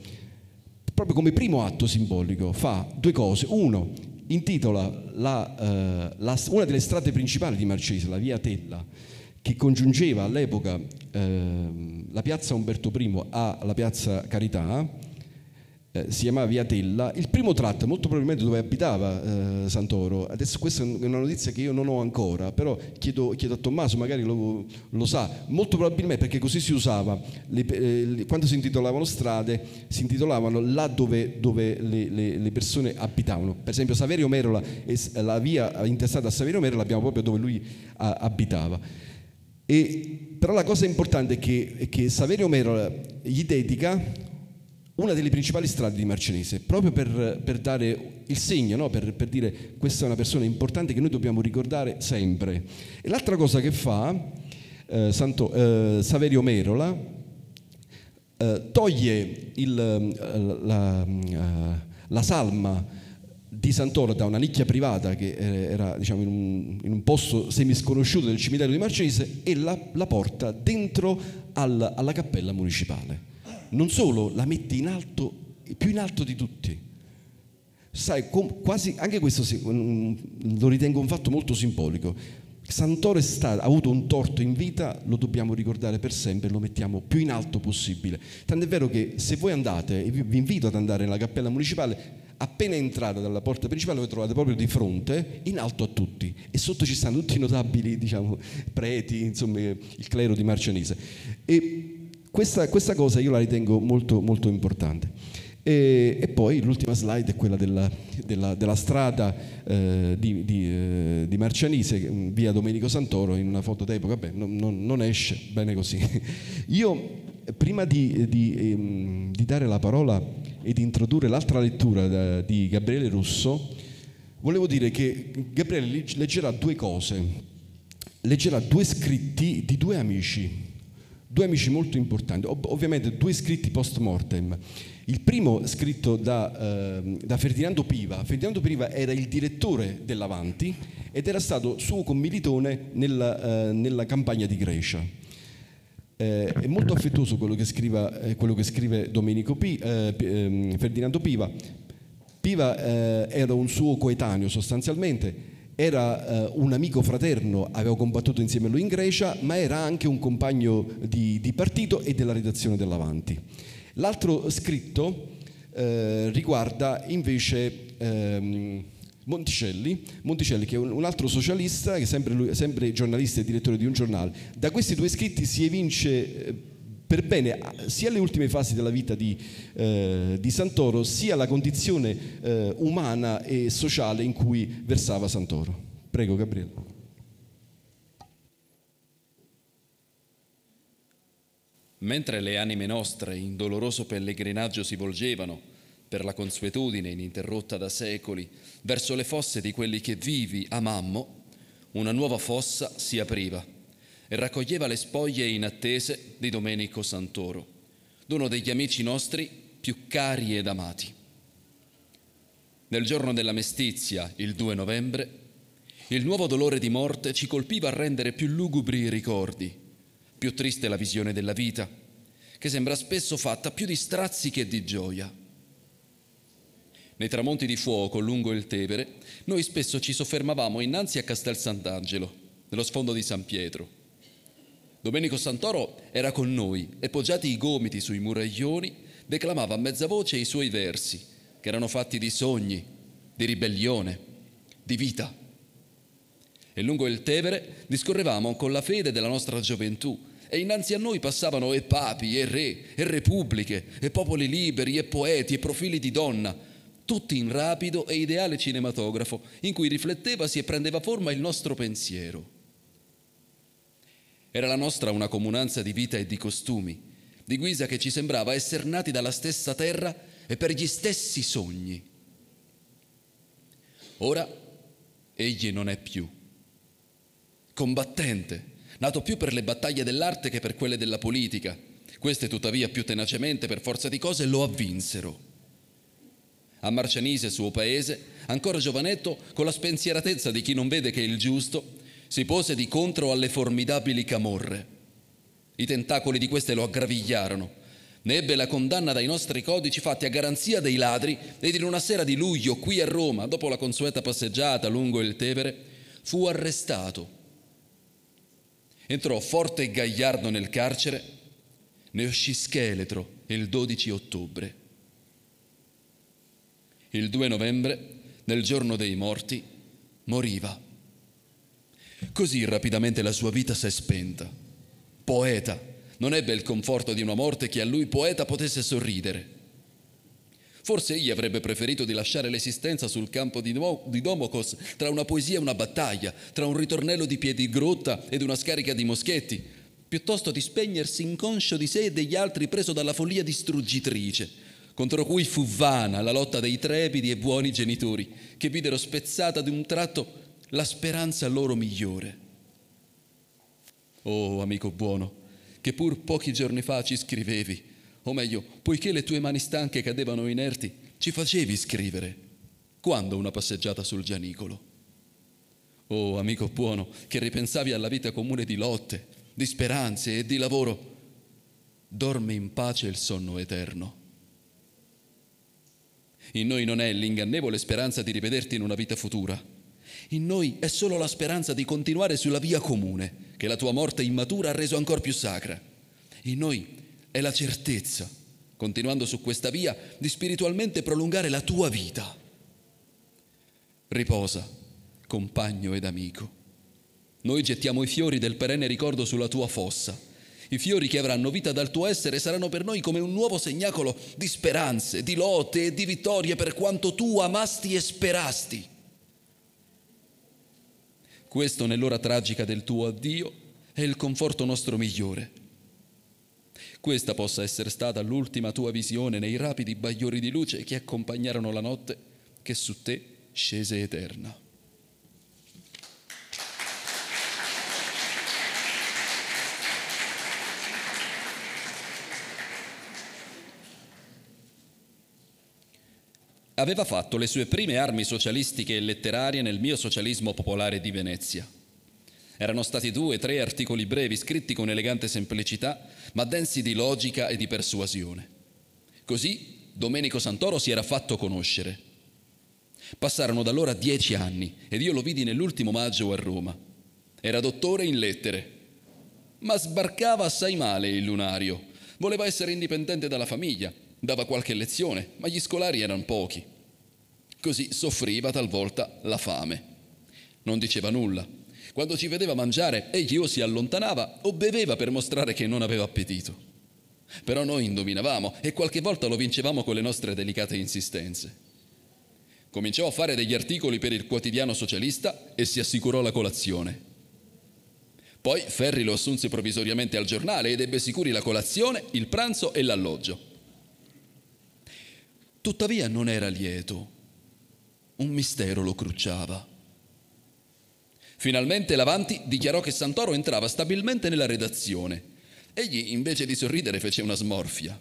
proprio come primo atto simbolico, fa due cose. Uno, intitola la, eh, la, una delle strade principali di Marcianise, la via Tella, che congiungeva all'epoca eh, la piazza Umberto primo alla piazza Carità, eh, si chiamava via Tella. Il primo tratto molto probabilmente dove abitava eh, Santoro. Adesso questa è una notizia che io non ho ancora, però chiedo, chiedo a Tommaso, magari lo, lo sa. Molto probabilmente perché così si usava, le, eh, quando si intitolavano strade si intitolavano là dove, dove le, le, le persone abitavano. Per esempio Saverio Merola, e la via intestata a Saverio Merola l'abbiamo proprio dove lui a, abitava. E, però la cosa importante è che, è che Saverio Merola gli dedica una delle principali strade di Marcianise, proprio per, per dare il segno, no? per, per dire questa è una persona importante che noi dobbiamo ricordare sempre. E l'altra cosa che fa eh, Santo, eh, Saverio Merola, eh, toglie il, la, la, la salma di Santoro da una nicchia privata che era, diciamo, in, un, in un posto semisconosciuto del cimitero di Marcese e la, la porta dentro al, alla cappella municipale. Non solo, la mette in alto, più in alto di tutti. Sai, com, quasi, anche questo lo ritengo un fatto molto simbolico. Santoro è stato, ha avuto un torto in vita, lo dobbiamo ricordare per sempre, lo mettiamo più in alto possibile. Tant'è vero che se voi andate, e vi invito ad andare nella cappella municipale, appena entrata dalla porta principale, voi trovate proprio di fronte, in alto a tutti, e sotto ci stanno tutti i notabili, diciamo, preti, insomma, il clero di Marcianise. E questa, questa cosa io la ritengo molto, molto importante. E, e poi l'ultima slide è quella della, della, della strada eh, di, di, eh, di Marcianise, via Domenico Santoro, in una foto d'epoca. Beh, non, non, non esce bene così. Io, prima di, di, ehm, di dare la parola e di introdurre l'altra lettura di Gabriele Russo, volevo dire che Gabriele leggerà due cose, leggerà due scritti di due amici, due amici molto importanti, ov- ovviamente due scritti post mortem. Il primo scritto da, eh, da Ferdinando Piva. Ferdinando Piva era il direttore dell'Avanti ed era stato suo commilitone nella, eh, nella campagna di Grecia. Eh, è molto affettuoso quello che, scriva, eh, quello che scrive Domenico P, eh, P, eh, Ferdinando Piva. Piva eh, era un suo coetaneo sostanzialmente, era eh, un amico fraterno, aveva combattuto insieme a lui in Grecia, ma era anche un compagno di, di partito e della redazione dell'Avanti. L'altro scritto eh, riguarda invece ehm, Monticelli, Monticelli, che è un altro socialista, che è sempre, lui, sempre giornalista e direttore di un giornale. Da questi due scritti si evince per bene sia le ultime fasi della vita di, eh, di Santoro, sia la condizione eh, umana e sociale in cui versava Santoro. Prego, Gabriele. Mentre le anime nostre in doloroso pellegrinaggio si volgevano, per la consuetudine ininterrotta da secoli, verso le fosse di quelli che vivi amammo, una nuova fossa si apriva e raccoglieva le spoglie inattese di Domenico Santoro, uno degli amici nostri più cari ed amati. Nel giorno della mestizia, il due novembre, il nuovo dolore di morte ci colpiva a rendere più lugubri i ricordi, più triste la visione della vita, che sembra spesso fatta più di strazzi che di gioia. Nei tramonti di fuoco lungo il Tevere, noi spesso ci soffermavamo innanzi a Castel Sant'Angelo, nello sfondo di San Pietro. Domenico Santoro era con noi e, poggiati i gomiti sui muraglioni, declamava a mezza voce i suoi versi, che erano fatti di sogni, di ribellione, di vita. E lungo il Tevere discorrevamo con la fede della nostra gioventù, e innanzi a noi passavano e papi, e re, e repubbliche, e popoli liberi, e poeti, e profili di donna, tutti in rapido e ideale cinematografo, in cui riflettevasi e prendeva forma il nostro pensiero. Era la nostra una comunanza di vita e di costumi, di guisa che ci sembrava esser nati dalla stessa terra e per gli stessi sogni. Ora egli non è più. Combattente, nato più per le battaglie dell'arte che per quelle della politica, queste tuttavia più tenacemente per forza di cose lo avvinsero. A Marcianise, suo paese, ancora giovanetto, con la spensieratezza di chi non vede che il giusto, si pose di contro alle formidabili camorre. I tentacoli di queste lo aggravigliarono. Ne ebbe la condanna dai nostri codici fatti a garanzia dei ladri, ed in una sera di luglio, qui a Roma, dopo la consueta passeggiata lungo il Tevere, fu arrestato. Entrò forte e gagliardo nel carcere, ne uscì scheletro il dodici ottobre. Il due novembre, nel giorno dei morti, moriva. Così rapidamente la sua vita s'è spenta. Poeta, non ebbe il conforto di una morte che a lui, poeta, potesse sorridere. Forse egli avrebbe preferito di lasciare l'esistenza sul campo di Domokos, tra una poesia e una battaglia, tra un ritornello di Piedigrotta ed una scarica di moschetti, piuttosto di spegnersi inconscio di sé e degli altri preso dalla follia distruggitrice, contro cui fu vana la lotta dei trepidi e buoni genitori, che videro spezzata d'un tratto la speranza loro migliore. Oh, amico buono, che pur pochi giorni fa ci scrivevi, o meglio, poiché le tue mani stanche cadevano inerti, ci facevi scrivere. Quando una passeggiata sul Gianicolo? Oh, amico buono, che ripensavi alla vita comune di lotte, di speranze e di lavoro, dorme in pace il sonno eterno. In noi non è l'ingannevole speranza di rivederti in una vita futura. In noi è solo la speranza di continuare sulla via comune, che la tua morte immatura ha reso ancor più sacra. In noi è la certezza, continuando su questa via, di spiritualmente prolungare la tua vita. Riposa, compagno ed amico. Noi gettiamo i fiori del perenne ricordo sulla tua fossa. I fiori che avranno vita dal tuo essere saranno per noi come un nuovo segnacolo di speranze, di lotte e di vittorie per quanto tu amasti e sperasti. Questo, nell'ora tragica del tuo addio, è il conforto nostro migliore. Questa possa essere stata l'ultima tua visione nei rapidi bagliori di luce che accompagnarono la notte che su te scese eterna. Aveva fatto le sue prime armi socialistiche e letterarie nel mio Socialismo Popolare di Venezia. Erano stati due o tre articoli brevi scritti con elegante semplicità, ma densi di logica e di persuasione. Così Domenico Santoro si era fatto conoscere. Passarono da allora dieci anni ed io lo vidi nell'ultimo maggio a Roma. Era dottore in lettere, ma sbarcava assai male il lunario. Voleva essere indipendente dalla famiglia. Dava qualche lezione, ma gli scolari erano pochi. Così soffriva talvolta la fame. Non diceva nulla. Quando ci vedeva mangiare, egli o si allontanava o beveva per mostrare che non aveva appetito. Però noi indovinavamo e qualche volta lo vincevamo con le nostre delicate insistenze. Cominciò a fare degli articoli per il quotidiano socialista e si assicurò la colazione. Poi Ferri lo assunse provvisoriamente al giornale ed ebbe sicuri la colazione, il pranzo e l'alloggio. Tuttavia non era lieto. Un mistero lo crucciava. Finalmente L'Avanti dichiarò che Santoro entrava stabilmente nella redazione. Egli, invece di sorridere, fece una smorfia.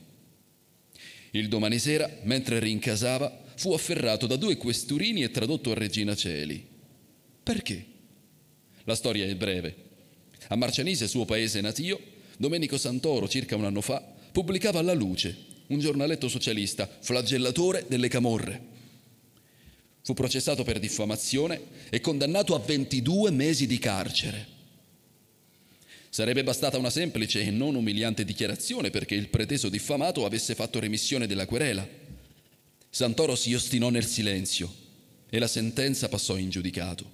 Il domani sera, mentre rincasava, fu afferrato da due questurini e tradotto a Regina Coeli. Perché? La storia è breve. A Marcianise, suo paese natio, Domenico Santoro, circa un anno fa, pubblicava La Luce, un giornaletto socialista, flagellatore delle camorre. Fu processato per diffamazione e condannato a ventidue mesi di carcere. Sarebbe bastata una semplice e non umiliante dichiarazione perché il preteso diffamato avesse fatto remissione della querela. Santoro si ostinò nel silenzio e la sentenza passò in giudicato.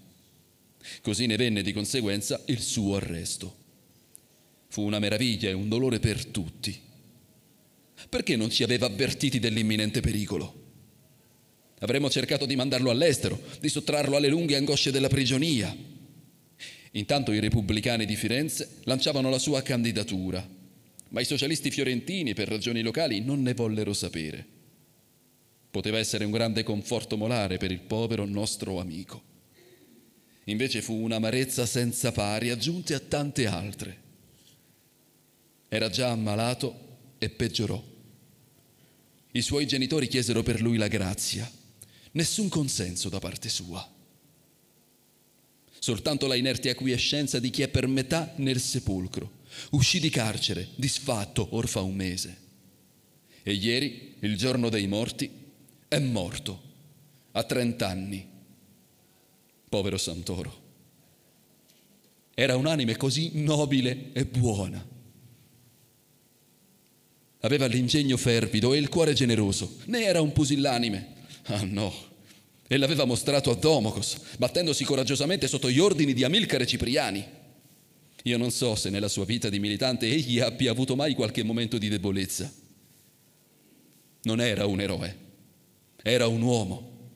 Così ne venne di conseguenza il suo arresto. Fu una meraviglia e un dolore per tutti. Perché non ci aveva avvertiti dell'imminente pericolo? Avremmo cercato di mandarlo all'estero, di sottrarlo alle lunghe angosce della prigionia. Intanto i repubblicani di Firenze lanciavano la sua candidatura, ma i socialisti fiorentini, per ragioni locali, non ne vollero sapere. Poteva essere un grande conforto morale per il povero nostro amico. Invece fu un'amarezza senza pari, aggiunte a tante altre. Era già ammalato e peggiorò. I suoi genitori chiesero per lui la grazia. Nessun consenso da parte sua. Soltanto la inerte acquiescenza di chi è per metà nel sepolcro. Uscì di carcere, disfatto, or fa un mese. E ieri, il giorno dei morti, è morto, a trent'anni. Povero Santoro. Era un'anima così nobile e buona. Aveva l'ingegno fervido e il cuore generoso, né era un pusillanime. Ah no, e l'aveva mostrato a Domokos, battendosi coraggiosamente sotto gli ordini di Amilcare Cipriani. Io non so se nella sua vita di militante egli abbia avuto mai qualche momento di debolezza. Non era un eroe, era un uomo.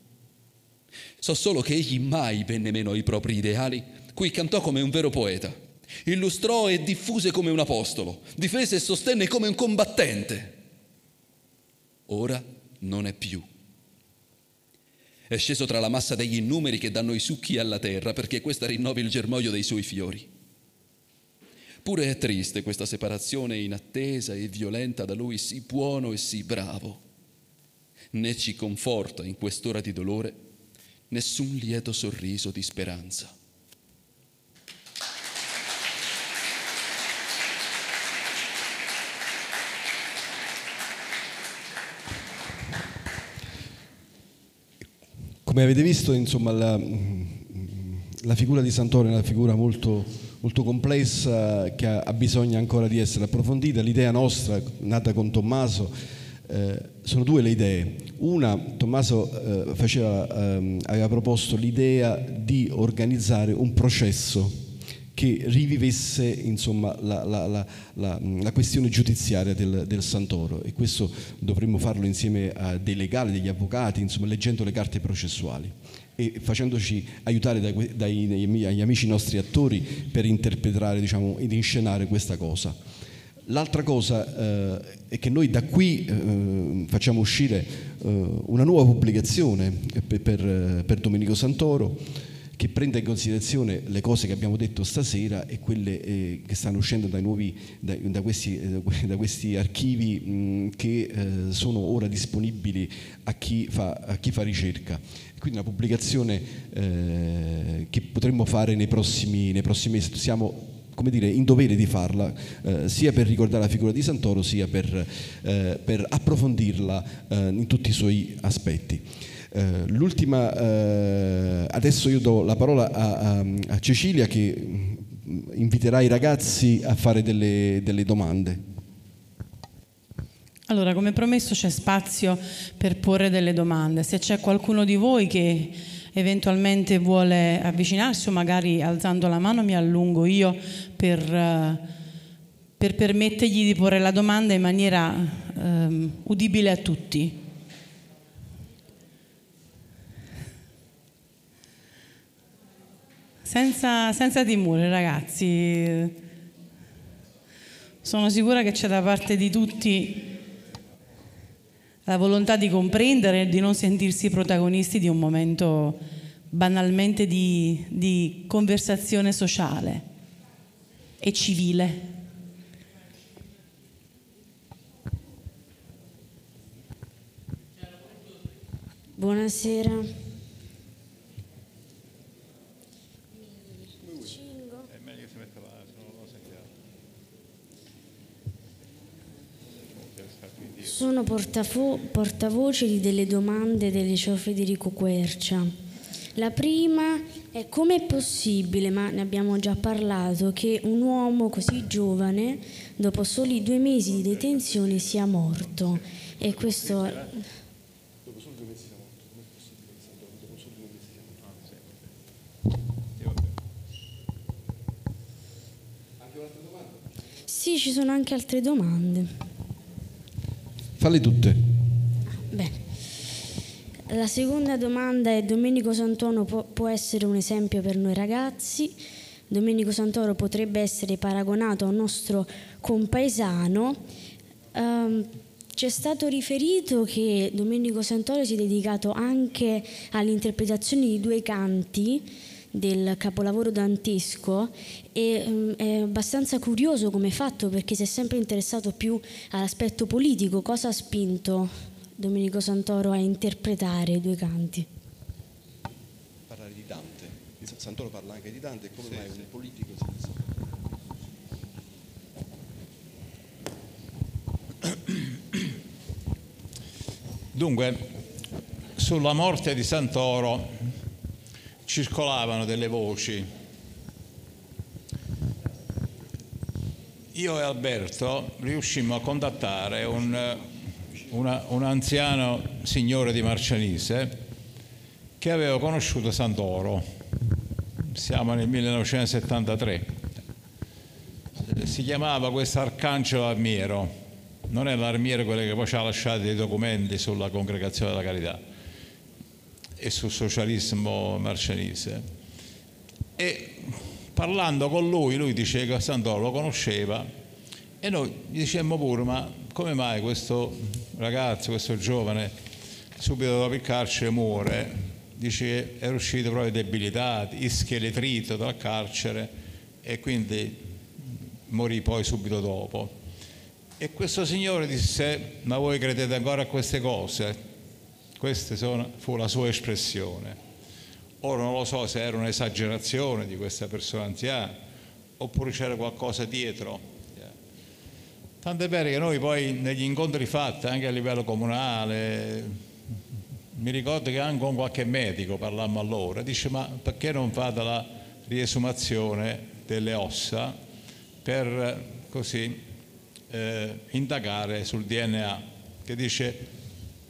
So solo che egli mai venne meno ai propri ideali, cui cantò come un vero poeta. Illustrò e diffuse come un apostolo, difese e sostenne come un combattente. Ora non è più. È sceso tra la massa degli innumeri che danno i succhi alla terra perché questa rinnovi il germoglio dei suoi fiori. Pure è triste questa separazione inattesa e violenta da lui sì buono e sì bravo. Né ci conforta in quest'ora di dolore nessun lieto sorriso di speranza. Come avete visto, insomma, la, la figura di Santoro è una figura molto, molto complessa che ha, ha bisogno ancora di essere approfondita. L'idea nostra, nata con Tommaso, eh, sono due le idee. Una, Tommaso eh, faceva, eh, aveva proposto l'idea di organizzare un processo che rivivesse, insomma, la, la, la, la, la questione giudiziaria del, del Santoro, e questo dovremmo farlo insieme a dei legali, degli avvocati, insomma, leggendo le carte processuali e facendoci aiutare dai, dai, dagli amici nostri attori per interpretare, diciamo, ed inscenare questa cosa. L'altra cosa eh, è che noi da qui eh, facciamo uscire eh, una nuova pubblicazione per, per, per Domenico Santoro, che prenda in considerazione le cose che abbiamo detto stasera e quelle eh, che stanno uscendo dai nuovi, da, da, questi, da questi archivi mh, che eh, sono ora disponibili a chi fa, a chi fa ricerca. Quindi una pubblicazione eh, che potremmo fare nei prossimi, nei prossimi mesi. Siamo, come dire, in dovere di farla, eh, sia per ricordare la figura di Santoro, sia per, eh, per approfondirla eh, in tutti i suoi aspetti. Eh, l'ultima, eh, adesso io do la parola a, a, a Cecilia, che inviterà i ragazzi a fare delle, delle domande. Allora, come promesso, c'è spazio per porre delle domande. Se c'è qualcuno di voi che eventualmente vuole avvicinarsi, o magari alzando la mano mi allungo io per, per permettergli di porre la domanda in maniera um, udibile a tutti. Senza, senza timore, ragazzi, sono sicura che c'è da parte di tutti la volontà di comprendere e di non sentirsi protagonisti di un momento banalmente di, di conversazione sociale e civile. Buonasera. Sono portavo- portavoce di delle domande del liceo Federico Quercia. La prima è: come è possibile, ma ne abbiamo già parlato, che un uomo così giovane, dopo soli due mesi di detenzione, sia morto? E questo... Dopo soli due mesi sia morto? Come è possibile che sia morto? Dopo soli due mesi sia morto? Anche un'altra domanda? Sì, ci sono anche altre domande. Falle tutte. Bene. La seconda domanda è: Domenico Santoro può, può essere un esempio per noi ragazzi? Domenico Santoro potrebbe essere paragonato a un nostro compaesano. Um, c'è stato riferito che Domenico Santoro si è dedicato anche all'interpretazione di due canti del capolavoro dantesco, e um, è abbastanza curioso come fatto, perché si è sempre interessato più all'aspetto politico. Cosa ha spinto Domenico Santoro a interpretare i due canti? Parlare di Dante. Santoro parla anche di Dante, come sì, mai sì. Un politico senza... Dunque, sulla morte di Santoro circolavano delle voci. Io e Alberto riuscimmo a contattare un, una, un anziano signore di Marcianise che aveva conosciuto Santoro. Siamo nel millenovecentosettantatré. Si chiamava questo Arcangelo Armiero. Non è l'Armiero quello che poi ci ha lasciato dei documenti sulla Congregazione della Carità e sul socialismo marcianese, e parlando con lui, lui diceva che Santoro lo conosceva, e noi gli dicemmo pure: ma come mai questo ragazzo, questo giovane, subito dopo il carcere muore? Dice: era uscito proprio debilitato, ischeletrito dal carcere, e quindi morì poi subito dopo. E questo signore disse: ma voi credete ancora a queste cose? Questa fu la sua espressione. Ora non lo so se era un'esagerazione di questa persona anziana oppure c'era qualcosa dietro. Tant'è vero che noi poi negli incontri fatti anche a livello comunale, mi ricordo che anche con qualche medico parlammo allora, dice: ma perché non fate la riesumazione delle ossa per così eh, indagare sul D N A? Che dice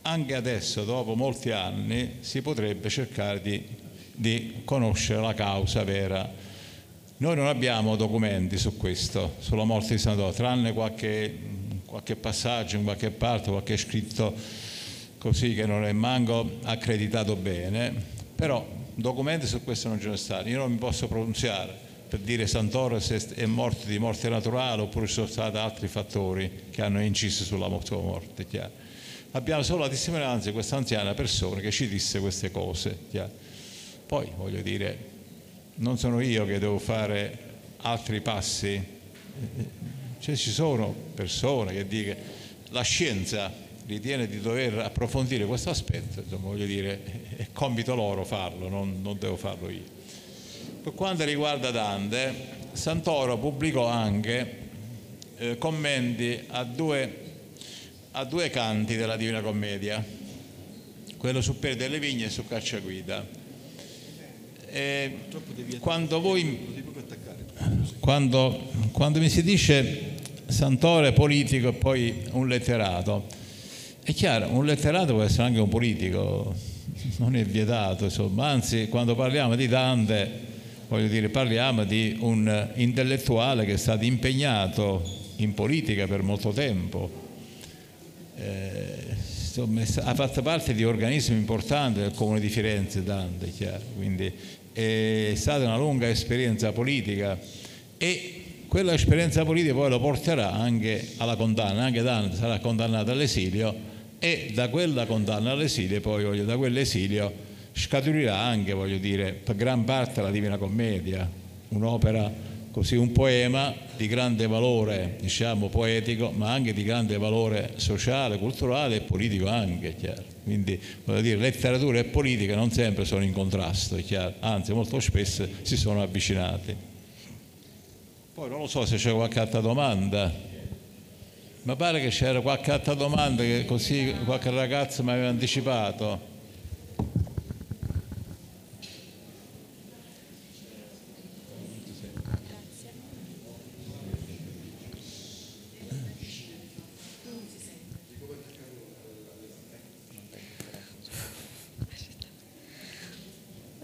anche adesso, dopo molti anni, si potrebbe cercare di, di conoscere la causa vera. Noi non abbiamo documenti su questo, sulla morte di Santoro, tranne qualche, qualche passaggio in qualche parte, qualche scritto così che non è manco accreditato bene, però documenti su questo non ce ne stanno. Io non mi posso pronunziare per dire Santoro se è morto di morte naturale oppure ci sono stati altri fattori che hanno inciso sulla sua morte, chiaro. Abbiamo solo la testimonianza di questa anziana persona che ci disse queste cose, chiaro. Poi voglio dire, non sono io che devo fare altri passi, cioè, ci sono persone che dicono la scienza ritiene di dover approfondire questo aspetto, insomma, voglio dire, è compito loro farlo, non, non devo farlo io. Per quanto riguarda Dante, Santoro pubblicò anche eh, commenti a due, a due canti della Divina Commedia, quello su Pier delle Vigne e su Cacciaguida. Eh, quando, voi, quando, quando mi si dice Santoro è politico e poi un letterato, è chiaro, un letterato può essere anche un politico, non è vietato, insomma. Anzi, quando parliamo di Dante, voglio dire, parliamo di un intellettuale che è stato impegnato in politica per molto tempo, eh, insomma, ha fatto parte di organismi importanti del comune di Firenze, Dante, è chiaro, quindi è stata una lunga esperienza politica e quella esperienza politica poi lo porterà anche alla condanna. Anche Dante sarà condannato all'esilio e da quella condanna all'esilio poi voglio, da quell'esilio scaturirà anche, voglio dire, per gran parte la Divina Commedia, un'opera così, un poema di grande valore, diciamo, poetico, ma anche di grande valore sociale, culturale e politico anche, chiaro. Quindi voglio dire, letteratura e politica non sempre sono in contrasto, è chiaro, anzi molto spesso si sono avvicinati. Poi non lo so se c'è qualche altra domanda, ma pare che c'era qualche altra domanda che così qualche ragazzo mi aveva anticipato.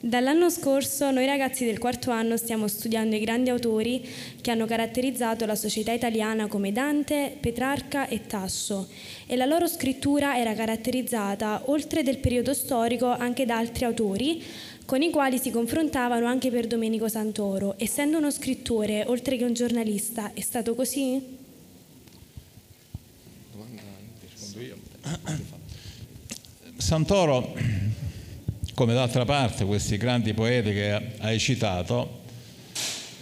Dall'anno scorso noi ragazzi del quarto anno stiamo studiando i grandi autori che hanno caratterizzato la società italiana come Dante, Petrarca e Tasso, e la loro scrittura era caratterizzata, oltre del periodo storico, anche da altri autori con i quali si confrontavano anche per Domenico Santoro. Essendo uno scrittore, oltre che un giornalista, è stato così? Domanda, rispondo io. Santoro, come d'altra parte questi grandi poeti che hai citato,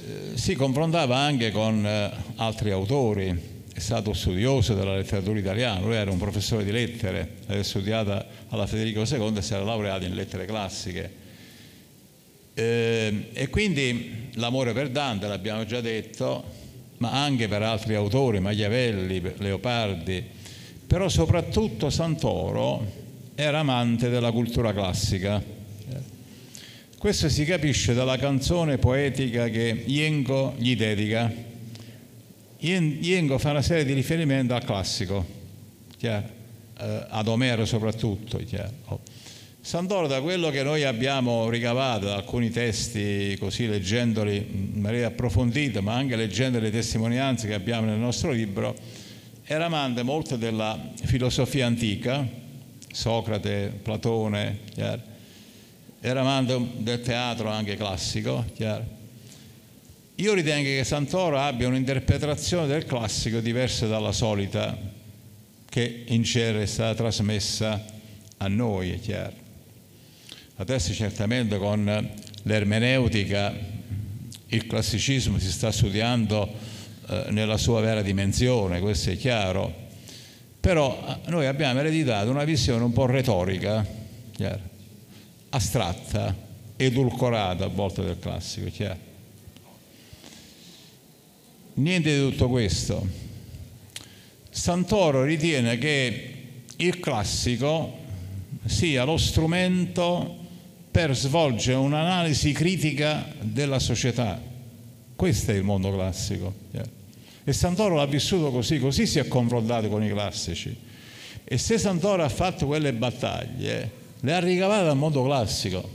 eh, si confrontava anche con eh, altri autori. È stato studioso della letteratura italiana, lui era un professore di lettere, aveva studiato alla Federico secondo e si era laureato in lettere classiche, eh, e quindi l'amore per Dante l'abbiamo già detto, ma anche per altri autori, Machiavelli, Leopardi, però soprattutto Santoro era amante della cultura classica. Questo si capisce dalla canzone poetica che Jengo gli dedica. Jengo fa una serie di riferimenti al classico, chiaro? Eh, ad Omero soprattutto, chiaro? Santoro, da quello che noi abbiamo ricavato da alcuni testi, così leggendoli in maniera approfondita, ma anche leggendo le testimonianze che abbiamo nel nostro libro, era amante molto della filosofia antica, Socrate, Platone, chiaro? Era amante del teatro anche classico, chiaro? Io ritengo che Santoro abbia un'interpretazione del classico diversa dalla solita che in genere è stata trasmessa a noi, chiaro? Adesso certamente con l'ermeneutica, il classicismo si sta studiando eh, nella sua vera dimensione, questo è chiaro, però noi abbiamo ereditato una visione un po' retorica, chiaro? Astratta, edulcorata a volte del classico, chiaro? Niente di tutto questo. Santoro ritiene che il classico sia lo strumento per svolgere un'analisi critica della società. Questo è il mondo classico. E Santoro l'ha vissuto così, così si è confrontato con i classici. E se Santoro ha fatto quelle battaglie, le ha ricavate dal mondo classico.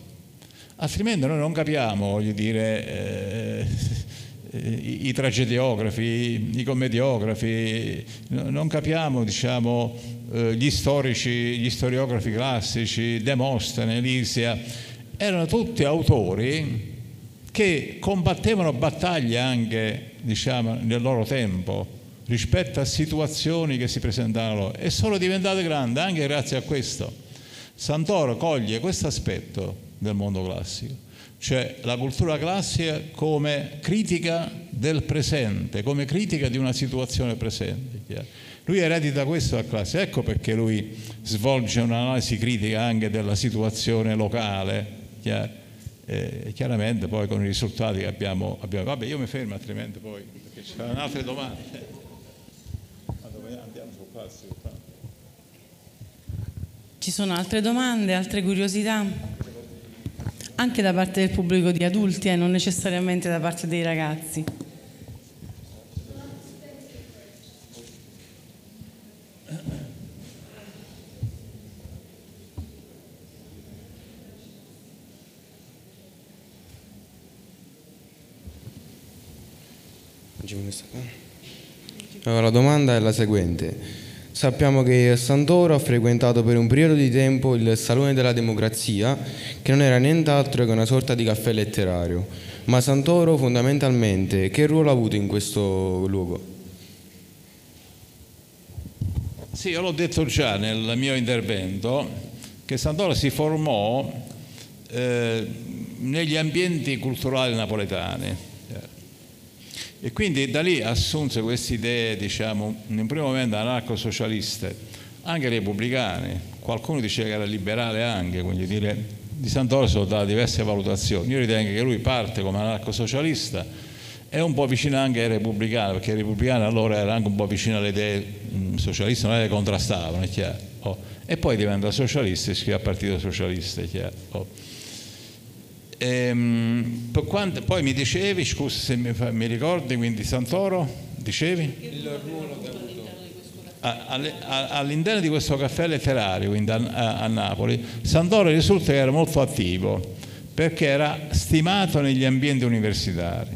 Altrimenti noi non capiamo, voglio dire... Eh, I, i tragediografi, i commediografi, non capiamo, diciamo, gli storici, gli storiografi classici, Demostene, Lisia, erano tutti autori che combattevano battaglie anche, diciamo, nel loro tempo rispetto a situazioni che si presentavano e sono diventate grandi anche grazie a questo. Santoro coglie questo aspetto del mondo classico, cioè la cultura classica come critica del presente, come critica di una situazione presente. Chiaro? Lui eredita questo dal classico, ecco perché lui svolge un'analisi critica anche della situazione locale, chiaro? Eh, chiaramente poi con i risultati che abbiamo, abbiamo... Vabbè, io mi fermo, altrimenti poi perché ci saranno altre domande. Andiamo sul classico. Ci sono altre domande, altre curiosità? Anche da parte del pubblico di adulti e eh, non necessariamente da parte dei ragazzi. Allora, la domanda è la seguente. Sappiamo che Santoro ha frequentato per un periodo di tempo il Salone della Democrazia, che non era nient'altro che una sorta di caffè letterario. Ma Santoro, fondamentalmente, che ruolo ha avuto in questo luogo? Sì, io l'ho detto già nel mio intervento, che Santoro si formò eh, negli ambienti culturali napoletani. E quindi da lì assunse queste idee, diciamo, in un primo momento anarco-socialiste, anche repubblicane, qualcuno diceva che era liberale anche, quindi dire, di Santoro sono date diverse valutazioni. Io ritengo che lui parte come anarco-socialista e un po' vicino anche ai repubblicani, perché i repubblicani allora erano anche un po' vicino alle idee socialiste, non le contrastavano, è chiaro. Oh. E poi diventa socialista e scrive al Partito Socialista, è chiaro. Oh. Ehm, per quanto, poi mi dicevi, scusa se mi, mi ricordi, quindi Santoro, dicevi? Il ruolo che ha avuto all'interno di questo caffè letterario, quindi a, a, a Napoli, Santoro risulta che era molto attivo perché era stimato negli ambienti universitari,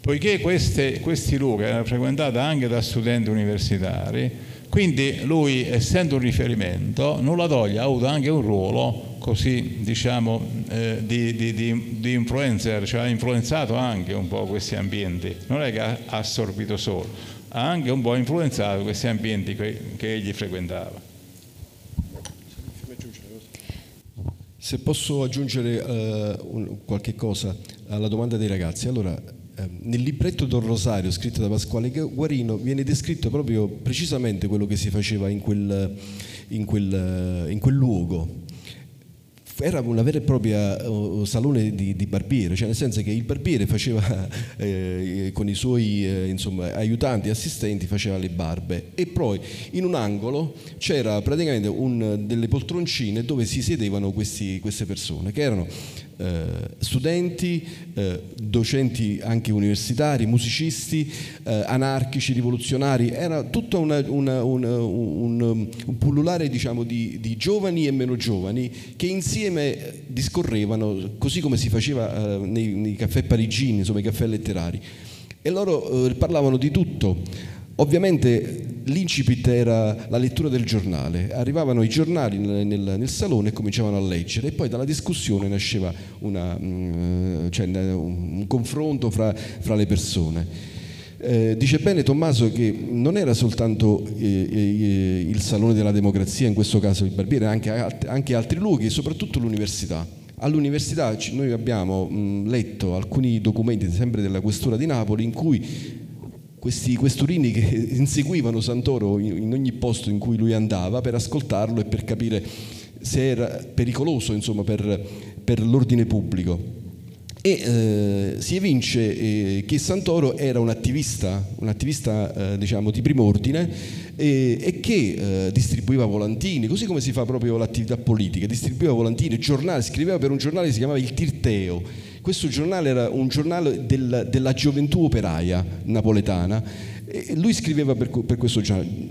poiché queste, questi luoghi erano frequentati anche da studenti universitari, quindi lui, essendo un riferimento, nulla toglie, ha avuto anche un ruolo così, diciamo, eh, di, di, di, di influencer, cioè ha influenzato anche un po' questi ambienti, non è che ha assorbito solo, ha anche un po' influenzato questi ambienti che, che egli frequentava. Se posso aggiungere eh, un, qualche cosa alla domanda dei ragazzi, allora eh, nel libretto del Rosario scritto da Pasquale Guarino viene descritto proprio precisamente quello che si faceva in quel, in quel, in quel luogo. Era una vera e propria uh, salone di, di barbiere, cioè nel senso che il barbiere faceva eh, con i suoi eh, insomma, aiutanti, assistenti, faceva le barbe e poi in un angolo c'era praticamente un, delle poltroncine dove si sedevano questi, queste persone che erano eh, studenti, eh, docenti anche universitari, musicisti, eh, anarchici, rivoluzionari, era tutto una, una, una, un, un, un pullulare, diciamo, di, di giovani e meno giovani che insieme insieme discorrevano, così come si faceva eh, nei, nei caffè parigini, insomma i caffè letterari, e loro eh, parlavano di tutto. Ovviamente l'incipit era la lettura del giornale, arrivavano i giornali nel, nel, nel salone e cominciavano a leggere e poi dalla discussione nasceva una, mh, cioè, un, un confronto fra, fra le persone. Eh, dice bene Tommaso che non era soltanto eh, eh, il Salone della Democrazia, in questo caso il barbiere, anche, anche altri luoghi e soprattutto l'università. All'università noi abbiamo mh, letto alcuni documenti sempre della Questura di Napoli in cui questi questurini che inseguivano Santoro in ogni posto in cui lui andava per ascoltarlo e per capire se era pericoloso, insomma, per, per l'ordine pubblico. E eh, si evince eh, che Santoro era un attivista, un attivista eh, diciamo di primo ordine, eh, e che eh, distribuiva volantini, così come si fa proprio l'attività politica, distribuiva volantini, giornali, scriveva per un giornale che si chiamava Il Tirteo. Questo giornale era un giornale del, della gioventù operaia napoletana, e lui scriveva per, per questo giornale.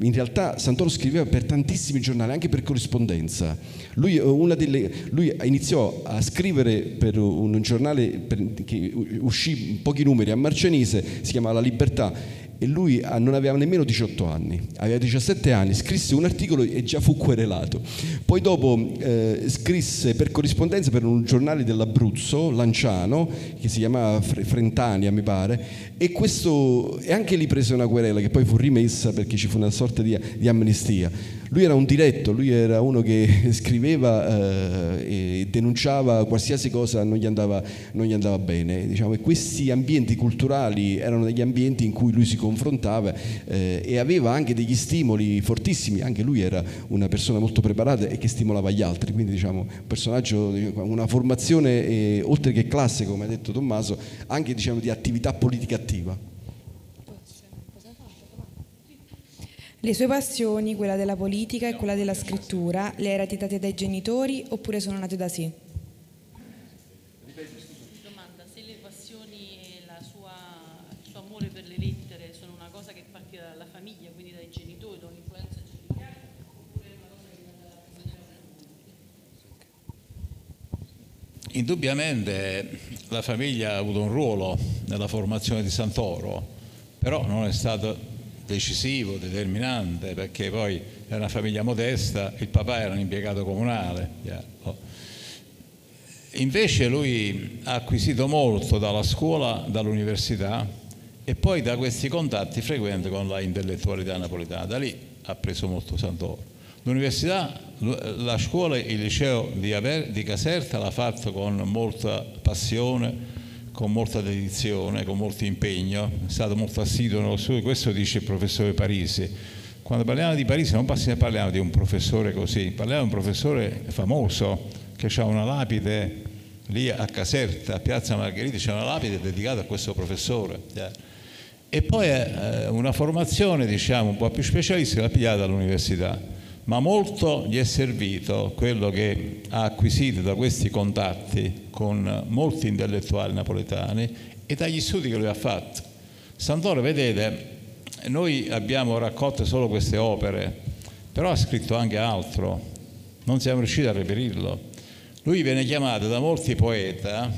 In realtà Santoro scriveva per tantissimi giornali, anche per corrispondenza. Lui, una delle, lui iniziò a scrivere per un giornale per, che uscì pochi numeri a Marcianise, si chiamava La Libertà, e lui non aveva nemmeno diciotto anni, aveva diciassette anni, scrisse un articolo e già fu querelato. Poi dopo eh, scrisse per corrispondenza per un giornale dell'Abruzzo, Lanciano, che si chiamava Frentania mi pare, e, questo, e anche lì prese una querela che poi fu rimessa perché ci fu una sorta di, di amnistia. Lui era un diretto, lui era uno che scriveva eh, e denunciava qualsiasi cosa, non gli andava, non gli andava bene. Diciamo, e questi ambienti culturali erano degli ambienti in cui lui si confrontava eh, e aveva anche degli stimoli fortissimi. Anche lui era una persona molto preparata e che stimolava gli altri, quindi diciamo un personaggio, una formazione eh, oltre che classe, come ha detto Tommaso, anche diciamo di attività politica attiva. Le sue passioni, quella della politica e quella della scrittura, le era ereditate dai genitori oppure sono nate da sé? Domanda, se le passioni e la sua, il suo amore per le lettere sono una cosa che parte dalla famiglia, quindi dai genitori, da un'influenza genitoriale, oppure è una cosa che viene dalla famiglia? Indubbiamente la famiglia ha avuto un ruolo nella formazione di Santoro, però non è stato decisivo, determinante, perché poi era una famiglia modesta, il papà era un impiegato comunale. Invece lui ha acquisito molto dalla scuola, dall'università e poi da questi contatti frequenti con la intellettualità napoletana. Da lì ha preso molto Santoro. L'università, la scuola, il liceo di Caserta l'ha fatto con molta passione, con molta dedizione, con molto impegno, è stato molto assiduo nello studio. Questo dice il professore Parisi. Quando parliamo di Parisi non parliamo di un professore così, parliamo di un professore famoso che ha una lapide lì a Caserta, a Piazza Margherita, c'è una lapide dedicata a questo professore. E poi una formazione diciamo un po' più specialistica l'ha pigliata all'università, ma molto gli è servito quello che ha acquisito da questi contatti con molti intellettuali napoletani e dagli studi che lui ha fatto. Santoro, vedete, noi abbiamo raccolto solo queste opere, però ha scritto anche altro, non siamo riusciti a reperirlo. Lui viene chiamato da molti poeta,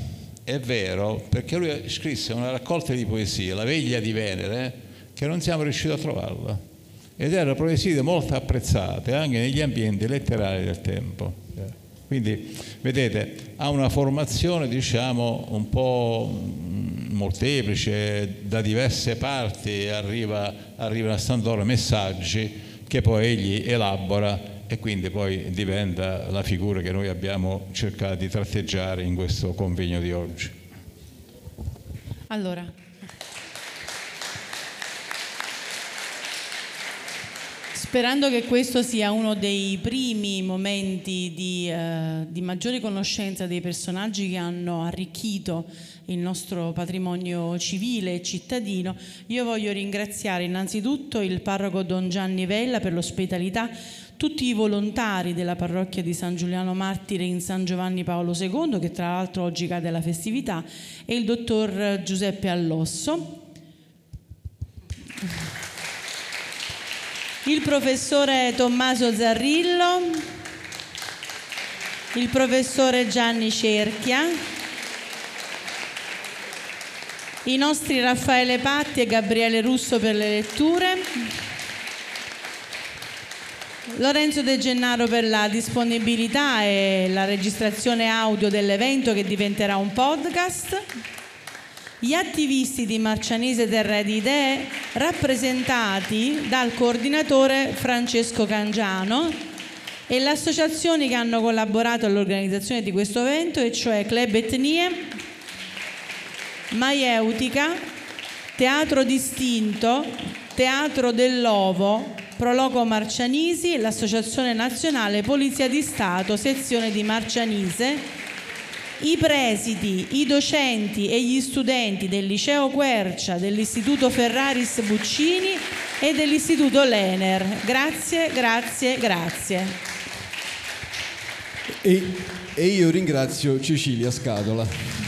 è vero, perché lui scrisse una raccolta di poesie, La Veglia di Venere, che non siamo riusciti a trovarla, ed erano poesie molto apprezzate anche negli ambienti letterari del tempo. Quindi vedete, ha una formazione diciamo un po' molteplice, da diverse parti arriva, arriva a Santoro messaggi che poi egli elabora e quindi poi diventa la figura che noi abbiamo cercato di tratteggiare in questo convegno di oggi. Allora, sperando che questo sia uno dei primi momenti di, eh, di maggiore conoscenza dei personaggi che hanno arricchito il nostro patrimonio civile e cittadino, io voglio ringraziare innanzitutto il parroco Don Gianni Vella per l'ospitalità, tutti i volontari della parrocchia di San Giuliano Martire in San Giovanni Paolo secondo, che tra l'altro oggi cade la festività, e il dottor Giuseppe Allosso. Il professore Tommaso Zarrillo, il professore Giovanni Cerchia, i nostri Raffaele Patti e Gabriele Russo per le letture, Lorenzo De Gennaro per la disponibilità e la registrazione audio dell'evento che diventerà un podcast, gli attivisti di Marcianise Terra di Idee rappresentati dal coordinatore Francesco Cangiano e le associazioni che hanno collaborato all'organizzazione di questo evento, e cioè Club Etnie, Maieutica, Teatro Distinto, Teatro dell'Ovo, Proloco Marcianisi, l'Associazione Nazionale Polizia di Stato, sezione di Marcianise, i presidi, i docenti e gli studenti del Liceo Quercia, dell'Istituto Ferraris Buccini e dell'Istituto Lener. Grazie, grazie, grazie. E, e io ringrazio Cecilia Scatola.